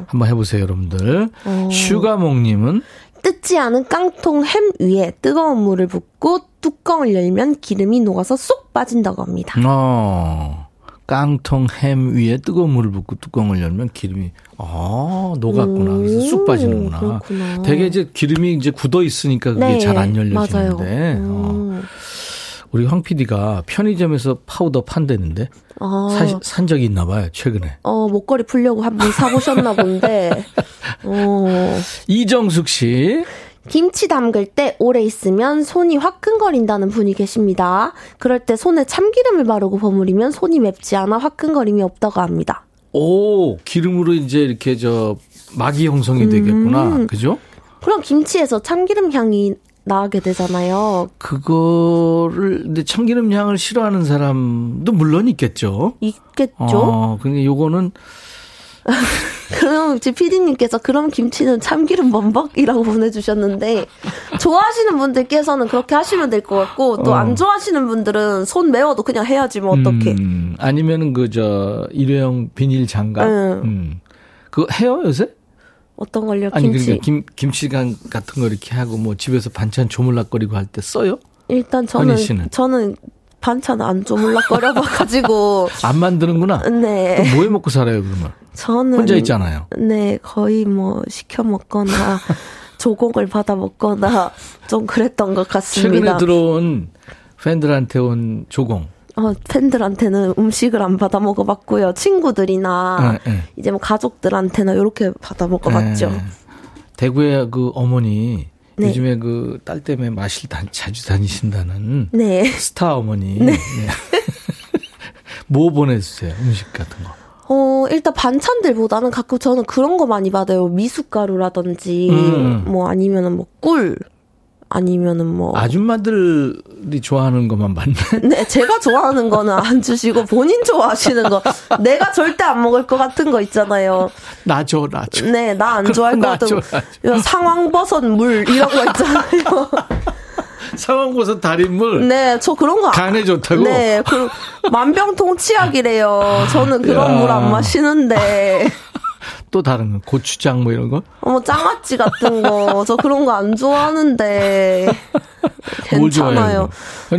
한번 해보세요 여러분들. 슈가몽님은? 뜯지 않은 깡통 햄 위에 뜨거운 물을 붓고 뚜껑을 열면 기름이 녹아서 쏙 빠진다고 합니다. 깡통 햄 위에 뜨거운 물을 붓고 뚜껑을 열면 기름이 녹았구나. 그래서 쑥 빠지는구나. 그렇구나. 되게 이제 기름이 이제 굳어 있으니까 그게 네, 잘 안 열려지는데. 우리 황 PD가 편의점에서 파우더 판대는데 산 적이 있나 봐요. 최근에. 목걸이 풀려고 한번 사보셨나 본데. 이정숙 씨. 김치 담글 때 오래 있으면 손이 화끈거린다는 분이 계십니다. 그럴 때 손에 참기름을 바르고 버무리면 손이 맵지 않아 화끈거림이 없다고 합니다. 기름으로 이제 이렇게 막이 형성이 되겠구나. 그죠? 그럼 김치에서 참기름 향이 나게 되잖아요. 근데 참기름 향을 싫어하는 사람도 물론 있겠죠. 그러니까 요거는. 그럼 PD님께서 그럼 김치는 참기름 범벅이라고 보내주셨는데 좋아하시는 분들께서는 그렇게 하시면 될 것 같고 또 안 좋아하시는 분들은 손 매워도 그냥 해야지 뭐 어떡해. 아니면은 일회용 비닐 장갑. 그거 해요 요새? 어떤 걸요? 그러니까 김치간 같은 거 이렇게 하고 뭐 집에서 반찬 조물락거리고 할 때 써요? 일단 저는 반찬 안 조물락거려봐가지고. 안 만드는구나. 네. 그럼 뭐 해 먹고 살아요 그러면? 저는 혼자 있잖아요. 네, 거의 뭐 시켜 먹거나 조공을 받아 먹거나 좀 그랬던 것 같습니다. 최근에 들어온 팬들한테 온 조공. 팬들한테는 음식을 안 받아 먹어봤고요. 친구들이나 이제 뭐 가족들한테나 이렇게 받아 먹어봤죠. 대구의 그 어머니 네. 요즘에 그 딸 때문에 마실 자주 다니신다는 네. 스타 어머니 네. 뭐 보내주세요? 음식 같은 거. 일단 반찬들보다는 가끔 저는 그런 거 많이 받아요. 미숫가루라든지 뭐 아니면은 뭐 꿀. 아니면은 뭐 아줌마들이 좋아하는 것만 맞네. 네, 제가 좋아하는 거는 안 주시고 본인 좋아하시는 거, 내가 절대 안 먹을 것 같은 거 있잖아요. 나 줘. 네, 나 안 좋아할 것 같은 거. 상황버섯 물 이런 거 있잖아요. 상황버섯 달인물. 네, 저 그런 거 간에 좋다고. 네, 그 만병통치약이래요. 저는 그런 물 안 마시는데. 또 다른 거 고추장 뭐 이런 거? 장아찌 같은 거. 저 그런 거 안 좋아하는데 괜찮아요.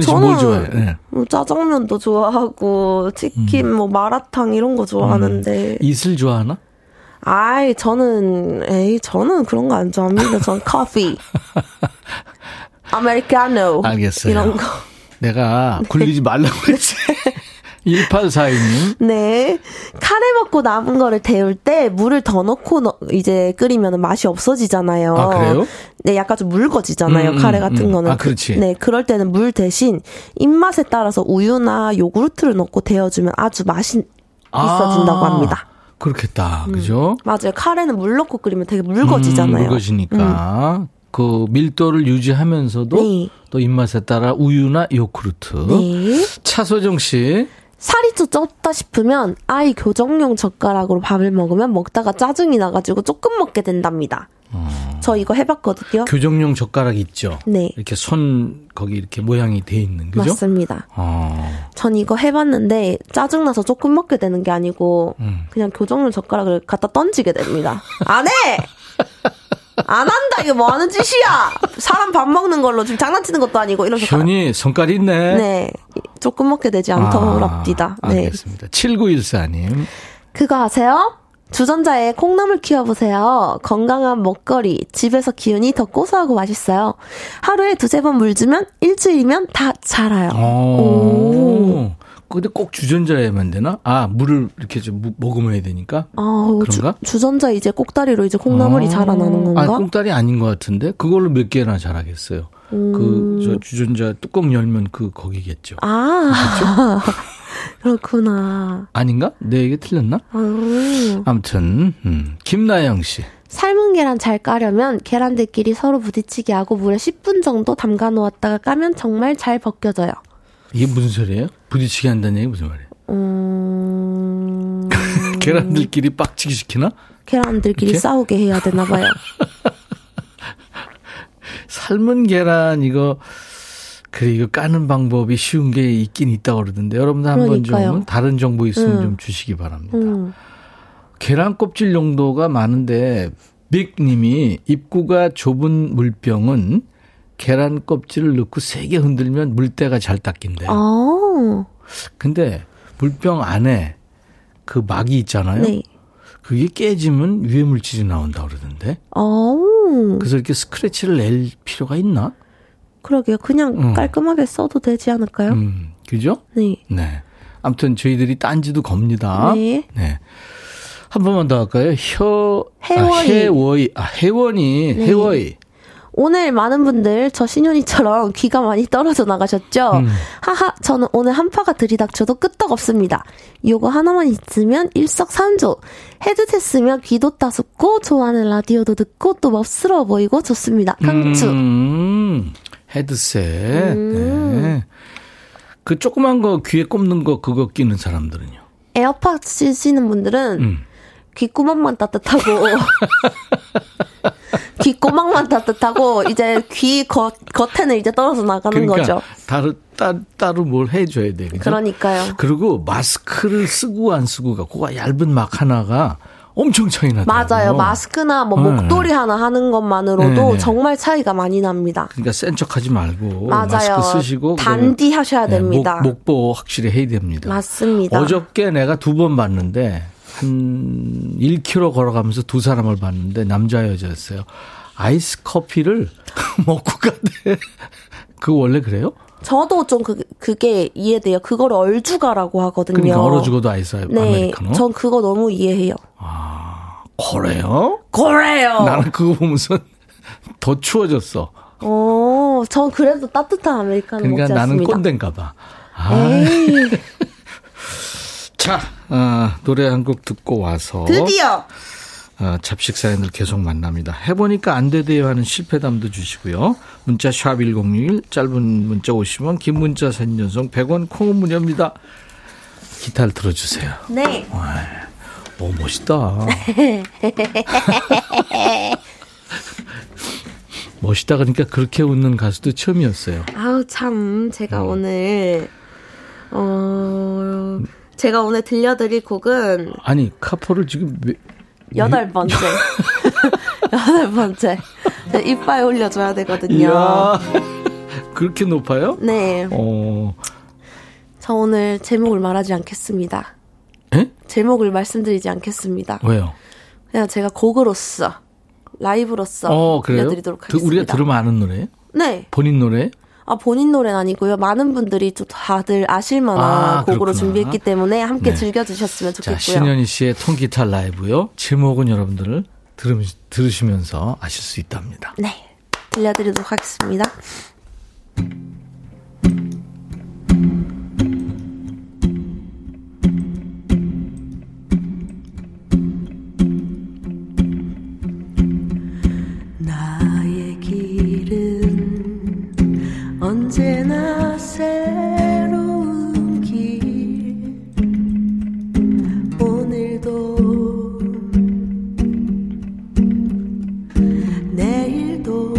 저는 좋아해? 네. 짜장면도 좋아하고 치킨 뭐 마라탕 이런 거 좋아하는데. 이슬 좋아하나? 아이 저는 그런 거 안 좋아합니다. 전 커피, 아메리카노 알겠어요. 이런 거. 내가 굴리지 말라고 했지. 1842님. 네. 카레 먹고 남은 거를 데울 때 물을 더 넣고 이제 끓이면 맛이 없어지잖아요. 아, 그래요? 네, 약간 좀 묽어지잖아요. 카레 같은 거는. 아, 그렇지. 네, 그럴 때는 물 대신 입맛에 따라서 우유나 요구르트를 넣고 데워주면 아주 맛이 있어진다고 합니다. 그렇겠다. 그죠? 맞아요. 카레는 물 넣고 끓이면 되게 묽어지잖아요. 묽어지니까. 그 밀도를 유지하면서도 네. 또 입맛에 따라 우유나 요구르트. 네. 차소정 씨. 살이 좀 쪘다 싶으면 아이 교정용 젓가락으로 밥을 먹으면 먹다가 짜증이 나가지고 조금 먹게 된답니다. 저 이거 해봤거든요. 교정용 젓가락 있죠? 네. 이렇게 손 거기 이렇게 모양이 돼 있는 거죠? 맞습니다. 전 이거 해봤는데 짜증나서 조금 먹게 되는 게 아니고 그냥 교정용 젓가락을 갖다 던지게 됩니다. 안 해! 안 한다, 이게 뭐 하는 짓이야! 사람 밥 먹는 걸로 지금 장난치는 것도 아니고, 이러면서. 현이 성깔이 있네. 네. 조금 먹게 되지 않더랍디다. 네. 알겠습니다. 7914님. 그거 아세요? 주전자에 콩나물 키워보세요. 건강한 먹거리, 집에서 기운이 더 고소하고 맛있어요. 하루에 2-3번 물 주면 일주일이면 다 자라요. 오. 근데 꼭 주전자에만 되나? 아, 물을 이렇게 좀 머금어야 되니까? 그런가? 주전자 이제 꼭다리로 이제 콩나물이 자라나는 건가? 아, 꼭다리 아닌 것 같은데? 그걸로 몇 개나 자라겠어요? 저 주전자 뚜껑 열면 거기겠죠. 아, 그렇구나. 아닌가? 내 얘기 틀렸나? 아무튼, 김나영 씨. 삶은 계란 잘 까려면 계란들끼리 서로 부딪히게 하고 물에 10분 정도 담가 놓았다가 까면 정말 잘 벗겨져요. 이게 무슨 소리예요? 부딪히게 한다는 얘기 무슨 말이에요? 계란들끼리 빡치기 시키나? 계란들끼리 이렇게? 싸우게 해야 되나 봐요. 삶은 계란 이거 까는 방법이 쉬운 게 있긴 있다고 그러던데 여러분들 한번 좀 다른 정보 있으면 좀 주시기 바랍니다. 계란 껍질 용도가 많은데 빅님이 입구가 좁은 물병은 계란 껍질을 넣고 세게 흔들면 물때가 잘 닦인대요. 근데 물병 안에 그 막이 있잖아요. 네. 그게 깨지면 유해 물질이 나온다고 그러던데. 그래서 이렇게 스크래치를 낼 필요가 있나? 그러게요. 그냥 깔끔하게 써도 되지 않을까요? 그죠? 네. 네. 아무튼 저희들이 딴지도 겁니다. 네. 네. 한 번만 더 할까요? 해원이. 오늘 많은 분들 저 신현이처럼 귀가 많이 떨어져 나가셨죠? 하하, 저는 오늘 한파가 들이닥쳐도 끄떡없습니다. 요거 하나만 있으면 일석삼조. 헤드셋 쓰면 귀도 따숩고 좋아하는 라디오도 듣고 또 멋스러워 보이고 좋습니다. 강추. 헤드셋. 네. 그 조그만 거 귀에 꼽는 거 그거 끼는 사람들은요? 에어팟 쓰시는 분들은 귀구멍만 따뜻하고 귀구멍만 따뜻하고 이제 귀 겉에는 이제 떨어져 나가는 거죠. 따로 뭘 해줘야 돼. 그죠? 그러니까요. 그리고 마스크를 쓰고 안 쓰고가 그거 얇은 막 하나가 엄청 차이 나더라고요. 맞아요. 마스크나 뭐 목도리 하나 하는 것만으로도 정말 차이가 많이 납니다. 그러니까 센 척하지 말고 맞아요. 마스크 쓰시고 단디 하셔야 됩니다. 목보 확실히 해야 됩니다. 맞습니다. 어저께 내가 2번 봤는데 한 1km 걸어가면서 2 사람을 봤는데 남자 여자였어요. 아이스 커피를 먹고 간대. 그거 원래 그래요? 저도 좀 그게 이해돼요. 그걸 얼주가라고 하거든요. 그러니까 얼어 죽어도 아이스 아메리카노? 네. 전 그거 너무 이해해요. 아, 그래요? 그래요. 나는 그거 보면서 더 추워졌어. 어, 전 그래도 따뜻한 아메리카노 그러니까 먹지 않습니다. 그러니까 나는 꼰대인가 봐. 아. 에이. 자, 노래 한 곡 듣고 와서 드디어 잡식 사연을 계속 만납니다. 해보니까 안 되대요 하는 실패담도 주시고요. 문자 샵 1061, 짧은 문자 50원, 긴 문자 사진 전송 100원, 콩은 무료입니다. 기타를 들어주세요. 네. 오, 멋있다. 멋있다. 그러니까 그렇게 웃는 가수도 처음이었어요. 아우 참, 제가 오늘 제가 오늘 들려드릴 곡은, 아니 카포를 지금 8번째. 8번째. 네, 이빨 올려줘야 되거든요. 이야, 그렇게 높아요? 네. 저 오늘 제목을 말하지 않겠습니다. 에? 제목을 말씀드리지 않겠습니다. 왜요? 그냥 제가 곡으로서, 라이브로서 들려드리도록 하겠습니다. 우리가 들으면 아는 노래예요? 네. 본인 노래? 아, 본인 노래는 아니고요. 많은 분들이 좀 다들 아실만한 곡으로 그렇구나. 준비했기 때문에 함께 네. 즐겨주셨으면 좋겠고요. 자, 신현희 씨의 통기타 라이브요. 제목은 여러분들을 들으시면서 아실 수 있답니다. 네, 들려드리도록 하겠습니다. 언제나 새로운 길, 오늘도 내일도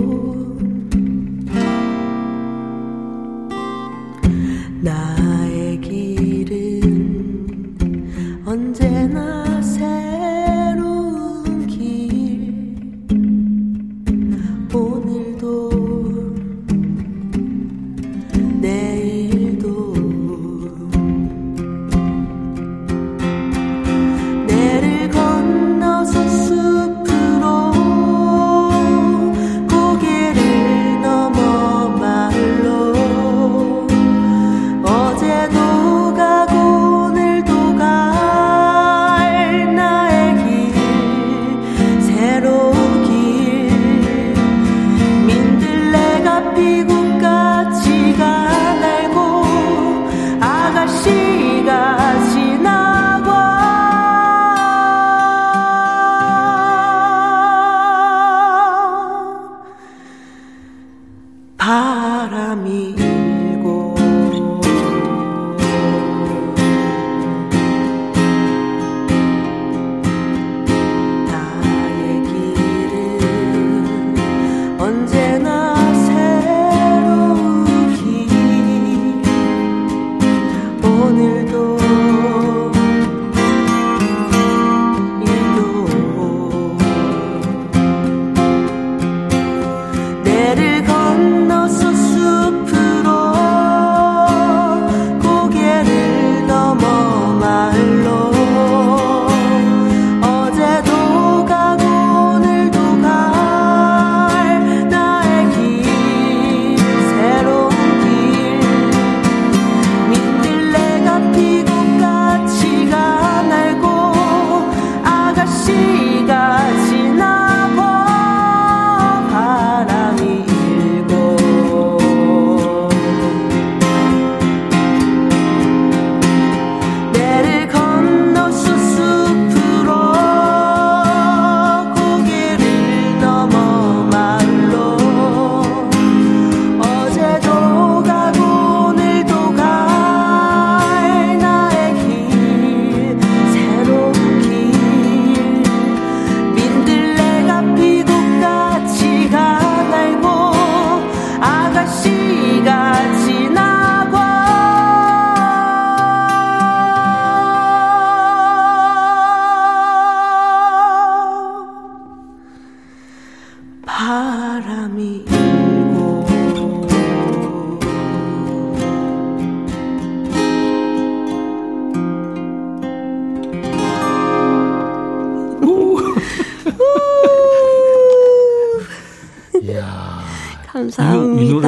감사합니다. 이 노래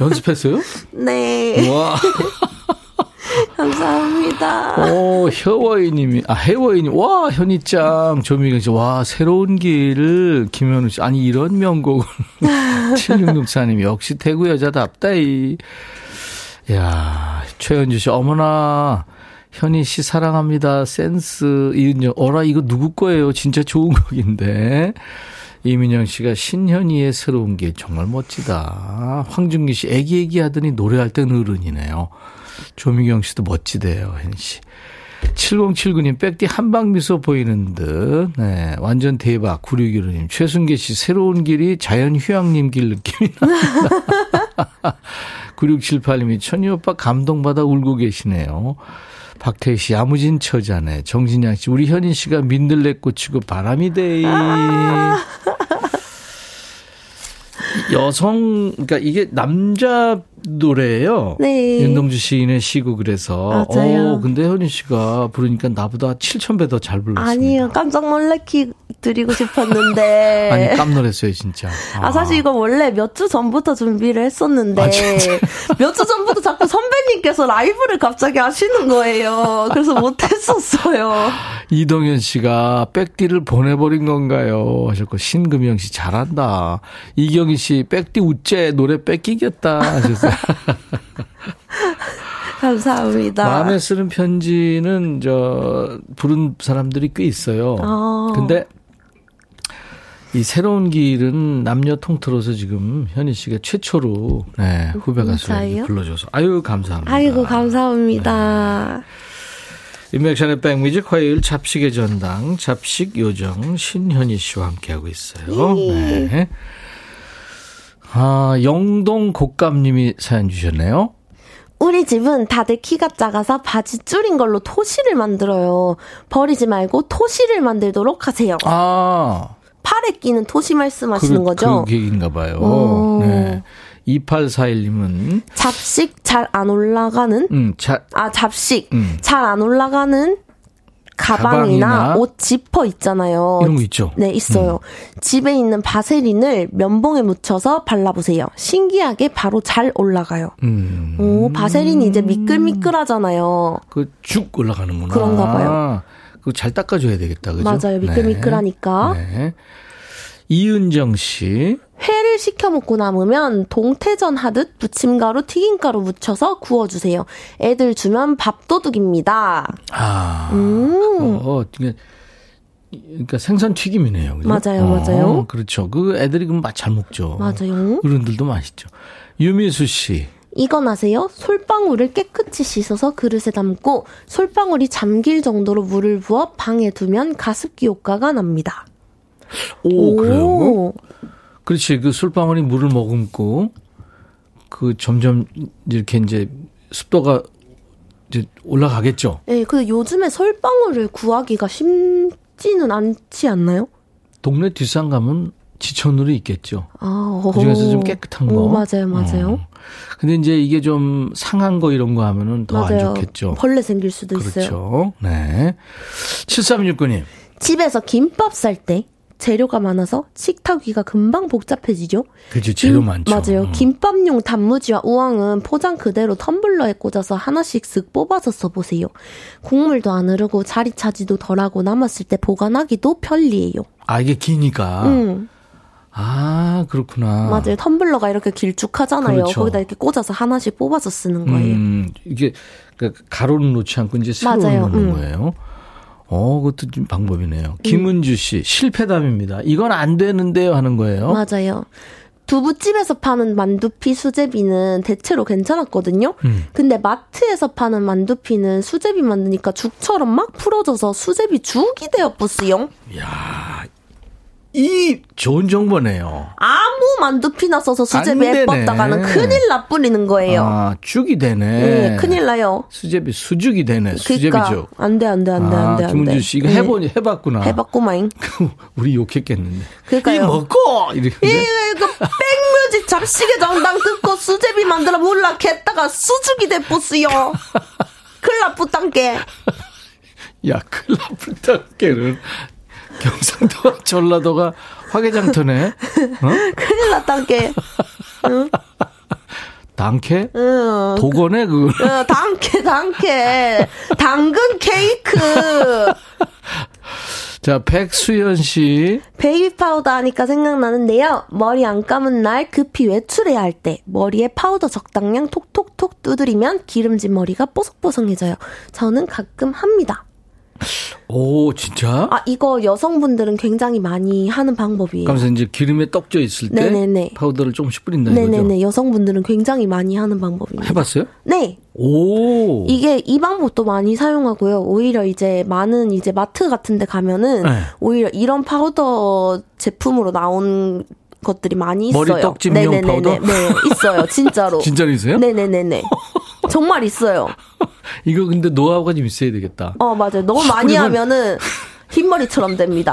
연습했어요? 네. 와. 감사합니다. 오, 혀와이님이, 아, 해와이님, 와, 현이짱, 조미경 씨, 와, 새로운 길을, 김현우 씨, 아니, 이런 명곡을. 7664님, 역시 대구 여자답다이. 야, 최현주 씨, 어머나, 현희 씨 사랑합니다. 센스, 이은영, 어라, 이거 누구 거예요? 진짜 좋은 곡인데. 이민영 씨가 신현희의 새로운 길, 정말 멋지다. 황준기 씨, 애기애기 하더니 노래할 땐 어른이네요. 조미경 씨도 멋지대요, 현희 씨. 7079님, 백띠 한방 미소 보이는 듯. 네, 완전 대박. 9615님, 최순계 씨, 새로운 길이 자연휴양림 길 느낌이 난다. 9678님이 천희 오빠 감동받아 울고 계시네요. 박태희 씨, 야무진 처자네. 정진양 씨, 우리 현인 씨가 민들레 꽂히고 바람이 데이. 아~ 여성, 그러니까 이게 남자 노래예요. 네. 윤동주 시인의 시고 그래서. 맞아요. 근데 현인 씨가 부르니까 나보다 7,000배 더 잘 불렀습니다. 아니요, 깜짝 놀래키 드리고 싶었는데. 아니, 깜놀했어요, 진짜. 아, 사실 이거 원래 몇 주 전부터 준비를 했었는데. 아, 몇 주 전부터 자꾸 선배님께서 라이브를 갑자기 하시는 거예요. 그래서 못했었어요. 이동현 씨가 백띠를 보내버린 건가요? 하셨고, 신금영 씨 잘한다. 이경희 씨, 백띠 우째 노래 뺏기겠다. 하셨어요. 감사합니다. 마음에 쓰는 편지는 저 부른 사람들이 꽤 있어요. 근데 이 새로운 길은 남녀 통틀어서 지금 현희 씨가 최초로 네, 후배 가수를 불러줘서 아유 감사합니다. 아이고 감사합니다. 네. 인맥션의 백뮤직 화요일 잡식의 전당 잡식 요정 신현희 씨와 함께하고 있어요. 네. 아, 영동 곡감님이 사연 주셨네요. 우리 집은 다들 키가 작아서 바지 줄인 걸로 토시를 만들어요. 버리지 말고 토시를 만들도록 하세요. 아. 팔에 끼는 토시 말씀하시는 거죠? 그 얘기인가 봐요. 네. 2841님은. 잡식 잘 안 올라가는? 잡식. 잘 안 올라가는? 가방이나 옷 지퍼 있잖아요. 이런 거 있죠? 네, 있어요. 집에 있는 바세린을 면봉에 묻혀서 발라보세요. 신기하게 바로 잘 올라가요. 오, 바세린이 이제 미끌미끌하잖아요. 그 죽 올라가는구나. 그런가 봐요. 그거 잘 닦아줘야 되겠다, 그죠? 맞아요. 미끌미끌하니까. 네. 네. 이은정 씨. 회를 시켜 먹고 남으면 동태전 하듯 부침가루, 튀김가루 묻혀서 구워주세요. 애들 주면 밥도둑입니다. 아, 그러니까 생선 튀김이네요. 그죠? 맞아요, 맞아요. 그렇죠. 그 애들이 그럼 잘 먹죠. 맞아요. 어른들도 맛있죠. 유미수 씨. 이건 아세요? 솔방울을 깨끗이 씻어서 그릇에 담고 솔방울이 잠길 정도로 물을 부어 방에 두면 가습기 효과가 납니다. 오, 그래요? 그렇지. 그 술방울이 물을 머금고 그 점점 이렇게 이제 습도가 이제 올라가겠죠. 네, 근데 요즘에 솔방울을 구하기가 쉽지는 않지 않나요? 동네 뒷산 가면 지천으로 있겠죠. 아, 그중에서 좀 깨끗한 거. 맞아요, 맞아요. 근데 이제 이게 좀 상한 거 이런 거 하면은 더 안 좋겠죠. 벌레 생길 수도 있어요. 그렇죠. 네. 7369님. 집에서 김밥 쌀 때 재료가 많아서 식탁 위가 금방 복잡해지죠. 그렇죠. 재료 많죠. 맞아요. 김밥용 단무지와 우엉은 포장 그대로 텀블러에 꽂아서 하나씩 쓱 뽑아서 써보세요. 국물도 안 흐르고 자리 차지도 덜하고 남았을 때 보관하기도 편리해요. 아, 이게 기니까. 아, 그렇구나. 맞아요. 텀블러가 이렇게 길쭉하잖아요. 그렇죠. 거기다 이렇게 꽂아서 하나씩 뽑아서 쓰는 거예요. 이게 그러니까 가로는 놓지 않고 이제 세로로 놓는 거예요. 그것도 좀 방법이네요. 김은주 씨, 실패담입니다. 이건 안 되는데요 하는 거예요. 맞아요. 두부집에서 파는 만두피 수제비는 대체로 괜찮았거든요. 근데 마트에서 파는 만두피는 수제비 만드니까 죽처럼 막 풀어져서 수제비 죽이 되었었어요. 이야, 이 좋은 정보네요. 아무 만두피나 써서 수제비에 뻗다가는 큰일 나 뿌리는 거예요. 아, 죽이 되네. 네, 큰일 나요. 수제비 수죽이 되네. 그러니까, 수제비죽. 안 돼. 김은주 씨 이거 해봤구나. 해봤구만. 우리 욕했겠는데. 그러니까요. 이 먹고 이렇게. 이거 백뮤직 잡식의 정당 듣고 수제비 만들어 몰라 했다가 수죽이 됐었어요. 큰일 나쁘단게. 야, 큰일 나쁘단게는. 경상도와 전라도가 화개장터네. 어? 큰일 났단 게. 응? 당케? 응. 도건에 그거. 응, 당케. 당근 케이크. 자, 백수연 씨. 베이비 파우더 하니까 생각나는데요. 머리 안 감은 날 급히 외출해야 할 때 머리에 파우더 적당량 톡톡톡 두드리면 기름진 머리가 뽀송뽀송해져요. 저는 가끔 합니다. 오, 진짜? 아, 이거 여성분들은 굉장히 많이 하는 방법이에요. 그러면서 이제 기름에 떡져 있을 때 네네네. 파우더를 조금씩 뿌린다는 거죠? 네네네. 여성분들은 굉장히 많이 하는 방법입니다. 해봤어요? 네. 오. 이게 이 방법도 많이 사용하고요. 오히려 이제 많은 이제 마트 같은 데 가면은 네. 오히려 이런 파우더 제품으로 나온 것들이 많이 있어요. 머리 떡집용 파우더? 네, 있어요. 진짜로. 진짜로 있어요? 네네네네. 정말 있어요. 이거 근데 노하우가 좀 있어야 되겠다. 어, 맞아요. 너무 많이 하면은 흰머리처럼 됩니다.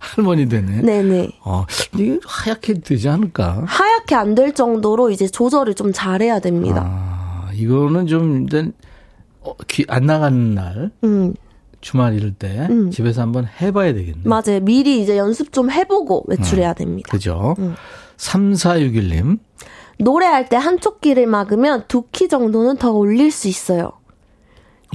할머니 되네. 네네. 어, 이게 하얗게 되지 않을까? 하얗게 안 될 정도로 이제 조절을 좀 잘해야 됩니다. 아, 이거는 좀 일단 귀 안 나가는 날. 주말일 때 집에서 한번 해봐야 되겠네. 맞아요. 미리 이제 연습 좀 해보고 외출해야 됩니다. 그죠. 3461님. 노래할 때 한쪽 귀를 막으면 두 키 정도는 더 올릴 수 있어요.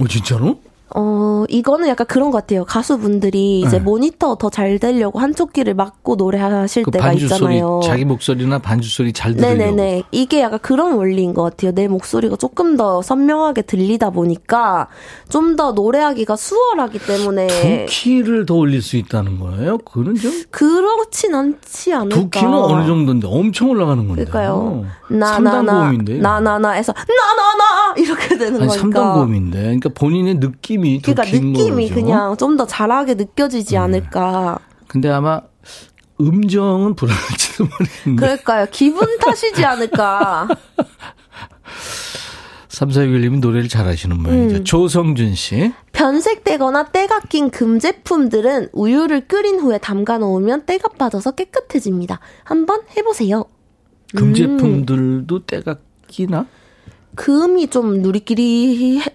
어, 진짜로? 어, 이거는 약간 그런 것 같아요. 가수분들이 이제 네. 모니터 더 잘 되려고 한쪽 귀를 막고 노래하실 그 때가 반주 있잖아요. 소리, 자기 목소리나 반주 소리 잘 들으려고. 네네네. 이게 약간 그런 원리인 것 같아요. 내 목소리가 조금 더 선명하게 들리다 보니까 좀 더 노래하기가 수월하기 때문에. 두 키를 더 올릴 수 있다는 거예요? 그건 좀? 그렇진 않지 않을까. 두 키는 어느 정도인데 엄청 올라가는 건데. 그러니까요. 나나나. 3단 고음인데. 나나나에서 나나나 이렇게 되는 거니까. 아니, 3단 고음인데. 그러니까 본인의 느낌. 그러니까 느낌이 거죠. 그냥 좀 더 잘하게 느껴지지 않을까. 근데 아마 음정은 불안할지도 모르겠는데. 그럴까요? 기분 탓이지 않을까. 3461님은 노래를 잘하시는 모양이죠. 조성준 씨. 변색되거나 때가 낀 금제품들은 우유를 끓인 후에 담가 놓으면 때가 빠져서 깨끗해집니다. 한번 해보세요. 금제품들도 때가 끼나? 금이 좀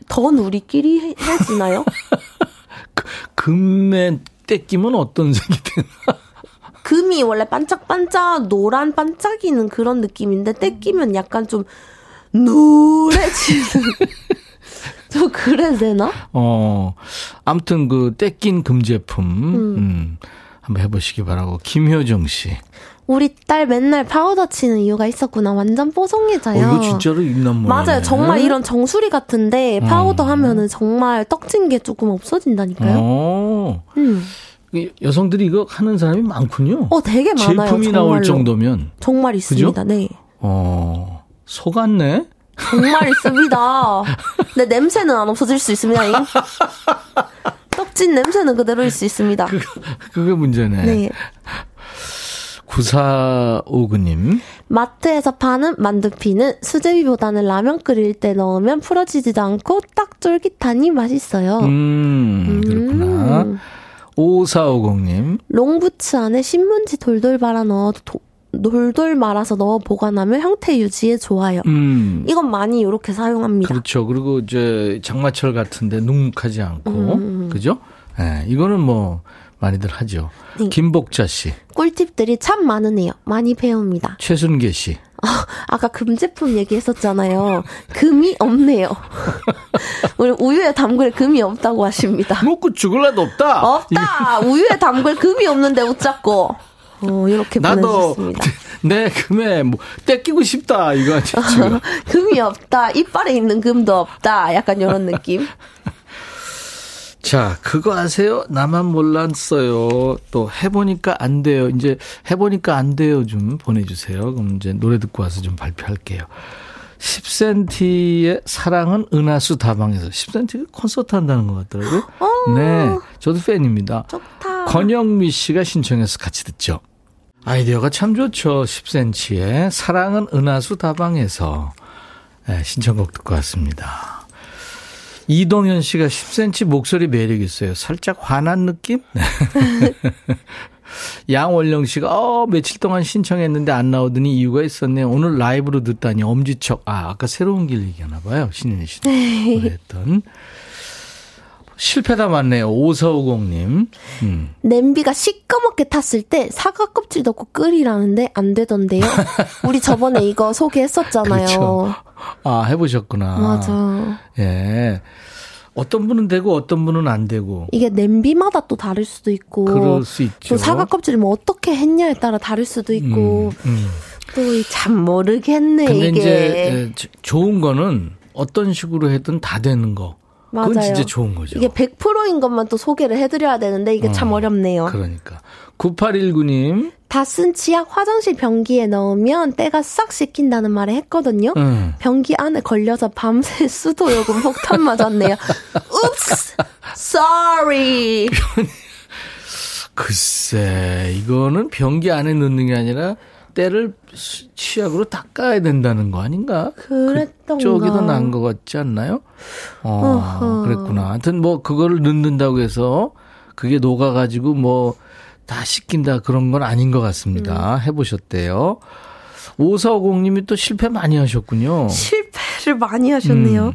더 누리끼리 해지나요? 금에 떼끼면 어떤 색이 되나? 금이 원래 반짝반짝 노란 반짝이는 그런 느낌인데 떼끼면 약간 좀 노래지는 저 그래야 되나? 어, 아무튼 그 떼낀 금 제품 한번 해보시기 바라고. 김효정 씨. 우리 딸 맨날 파우더 치는 이유가 있었구나. 완전 뽀송해져요. 어, 이거 진짜로 입난 모양이네. 맞아요. 정말 이런 정수리 같은데 파우더 하면은 정말 떡진 게 조금 없어진다니까요. 어. 여성들이 이거 하는 사람이 많군요. 어, 되게 많아요. 제품이 정말로. 나올 정도면. 정말 있습니다. 그죠? 네. 어, 속았네. 정말 있습니다. 근데 냄새는 안 없어질 수 있습니다. 떡진 냄새는 그대로일 수 있습니다. 그게 문제네. 네. 9459님. 마트에서 파는 만두피는 수제비보다는 라면 끓일 때 넣으면 풀어지지도 않고 딱 쫄깃하니 맛있어요. 그렇구나. 5450님. 롱부츠 안에 신문지 돌돌 말아서 넣어 보관하면 형태 유지에 좋아요. 이건 많이 이렇게 사용합니다. 그렇죠. 그리고 이제 장마철 같은데 눅눅하지 않고. 그죠? 예, 네, 이거는 뭐. 많이들 하죠. 네. 김복자 씨. 꿀팁들이 참 많으네요. 많이 배웁니다. 최순계 씨. 아까 금제품 얘기했었잖아요. 금이 없네요. 우리 우유에 담글 금이 없다고 하십니다. 먹고 죽을래도 없다. 우유에 담글 금이 없는데 웃자고. 이렇게 보내주셨습니다. 내 금에 뭐 떼끼고 싶다 이거 아니죠. 금이 없다. 이빨에 있는 금도 없다. 약간 이런 느낌. 자, 그거 아세요? 나만 몰랐어요. 또 해보니까 안 돼요. 이제 해보니까 안 돼요 좀 보내주세요. 그럼 이제 노래 듣고 와서 좀 발표할게요. 10cm의 사랑은 은하수 다방에서. 10cm가 콘서트 한다는 것 같더라고요. 네, 저도 팬입니다. 좋다. 권영미 씨가 신청해서 같이 듣죠. 아이디어가 참 좋죠. 10cm의 사랑은 은하수 다방에서. 네, 신청곡 듣고 왔습니다. 이동현 씨가 10cm 목소리 매력 있어요. 살짝 화난 느낌? 양원령 씨가 며칠 동안 신청했는데 안 나오더니 이유가 있었네. 오늘 라이브로 듣다니 엄지척. 아까 새로운 길 얘기하나 봐요. 신현희 씨도 그랬던. 실패다 맞네요. 5450님. 냄비가 시꺼멓게 탔을 때 사과 껍질 넣고 끓이라는데 안 되던데요. 우리 저번에 이거 소개했었잖아요. 그렇죠. 아, 해보셨구나. 맞아. 예. 어떤 분은 되고 어떤 분은 안 되고. 이게 냄비마다 또 다를 수도 있고. 그럴 수 있죠. 또 사과 껍질을 뭐 어떻게 했냐에 따라 다를 수도 있고. 또 참 모르겠네. 근데 이게. 이제 좋은 거는 어떤 식으로 해든 다 되는 거. 맞아요. 그건 진짜 좋은 거죠. 이게 100%인 것만 또 소개를 해드려야 되는데 이게 참 어렵네요. 그러니까. 9819님. 다 쓴 치약 화장실 변기에 넣으면 때가 싹 씻긴다는 말을 했거든요. 변기 안에 걸려서 밤새 수도요금 폭탄 맞았네요. Oops, sorry. 글쎄, 이거는 변기 안에 넣는 게 아니라 때를 치약으로 닦아야 된다는 거 아닌가? 그랬던가. 그쪽이 더 나은 것 같지 않나요? 그랬구나. 하여튼 뭐 그거를 넣는다고 해서 그게 녹아가지고 뭐 다 씻긴다 그런 건 아닌 것 같습니다. 해보셨대요. 5450님이 또 실패 많이 하셨군요. 실패를 많이 하셨네요.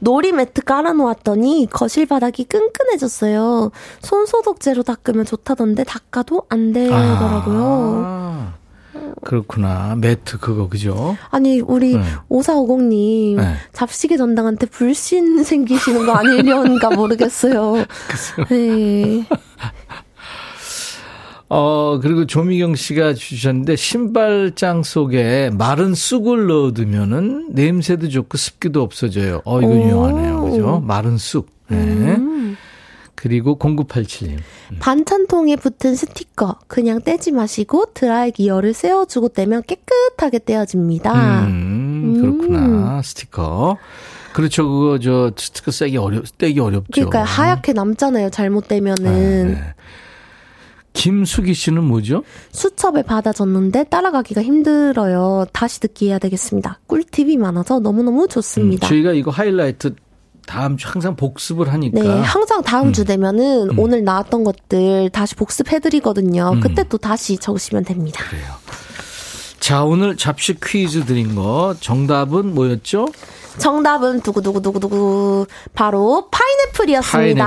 놀이 매트 깔아놓았더니 거실 바닥이 끈끈해졌어요. 손소독제로 닦으면 좋다던데 닦아도 안 되더라고요. 아. 그렇구나. 매트 그거 그죠? 아니 우리 5450님 잡식이 전당한테 불신 생기시는 거 아니려는가 모르겠어요. 네. 그리고 조미경 씨가 주셨는데 신발장 속에 마른 쑥을 넣어두면은 냄새도 좋고 습기도 없어져요. 이건 유용하네요. 그죠? 마른 쑥. 네. 그리고 0987님. 반찬통에 붙은 스티커 그냥 떼지 마시고 드라이기 열을 세워주고 떼면 깨끗하게 떼어집니다. 그렇구나. 스티커. 그렇죠. 그거 저 스티커 떼기 어렵죠. 그러니까 하얗게 남잖아요. 잘못 떼면은. 네. 김수기 씨는 뭐죠? 수첩에 받아줬는데 따라가기가 힘들어요. 다시 듣기 해야 되겠습니다. 꿀팁이 많아서 너무너무 좋습니다. 저희가 이거 하이라이트 다음 주 항상 복습을 하니까. 네, 항상 다음 주 되면은 오늘 나왔던 것들 다시 복습해드리거든요. 그때 또 다시 적으시면 됩니다. 그래요. 자, 오늘 잡식 퀴즈 드린 거 정답은 뭐였죠? 정답은 두구두구두구두구 바로 파인애플이었습니다.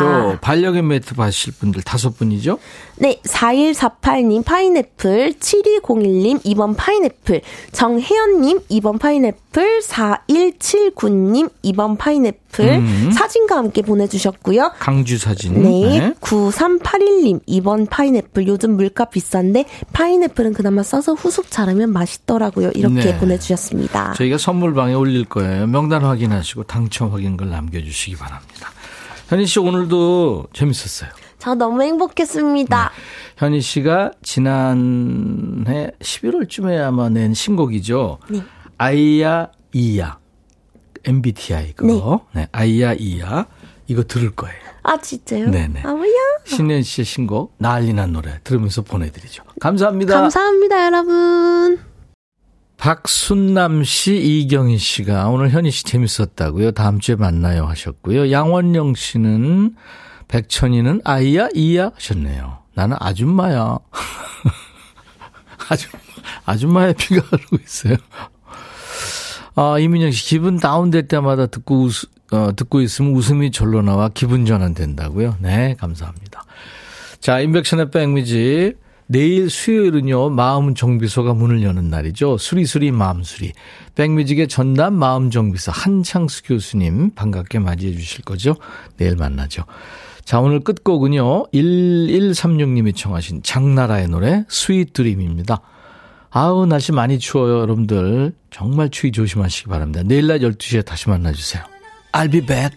파인애플이었죠. 반려견 매트 받으실 분들 5분이죠? 네. 4148님 파인애플, 7201님 2번 파인애플, 정혜연님 2번 파인애플, 4179님 2번 파인애플 사진과 함께 보내주셨고요. 강주 사진. 네. 9381님 2번 파인애플. 요즘 물가 비싼데 파인애플은 그나마 싸서 후숙 자르면 맛있더라고요. 이렇게 네. 보내주셨습니다. 저희가 선물방에 올릴 거예요. 명단 확인하시고 당첨 확인글 남겨주시기 바랍니다. 현희 씨 오늘도 재밌었어요. 저 너무 행복했습니다. 네. 현희 씨가 지난해 11월쯤에 아마 낸 신곡이죠. 네. 아이야 이야 MBTI 그거. 네. 네. 아이야 이야 이거 들을 거예요. 아 진짜요? 네네. 아우야. 신현희 씨의 신곡 난리난 노래 들으면서 보내드리죠. 감사합니다. 감사합니다 여러분. 박순남 씨, 이경희 씨가 오늘 현희 씨 재밌었다고요. 다음 주에 만나요 하셨고요. 양원영 씨는 백천이는 아이야 이야 하셨네요. 나는 아줌마야. 아줌마의 피가 흐르고 있어요. 이민영 씨 기분 다운될 때마다 듣고 있으면 웃음이 절로 나와 기분 전환된다고요. 네, 감사합니다. 자, 인백션의 백미지. 내일 수요일은요 마음 정비소가 문을 여는 날이죠. 수리수리 마음수리 백뮤직의 전담 마음 정비소 한창수 교수님 반갑게 맞이해 주실 거죠. 내일 만나죠. 자 오늘 끝곡은요 1136님이 청하신 장나라의 노래 스윗드림입니다. 아우 날씨 많이 추워요. 여러분들 정말 추위 조심하시기 바랍니다. 내일 날 12시에 다시 만나주세요. I'll be back.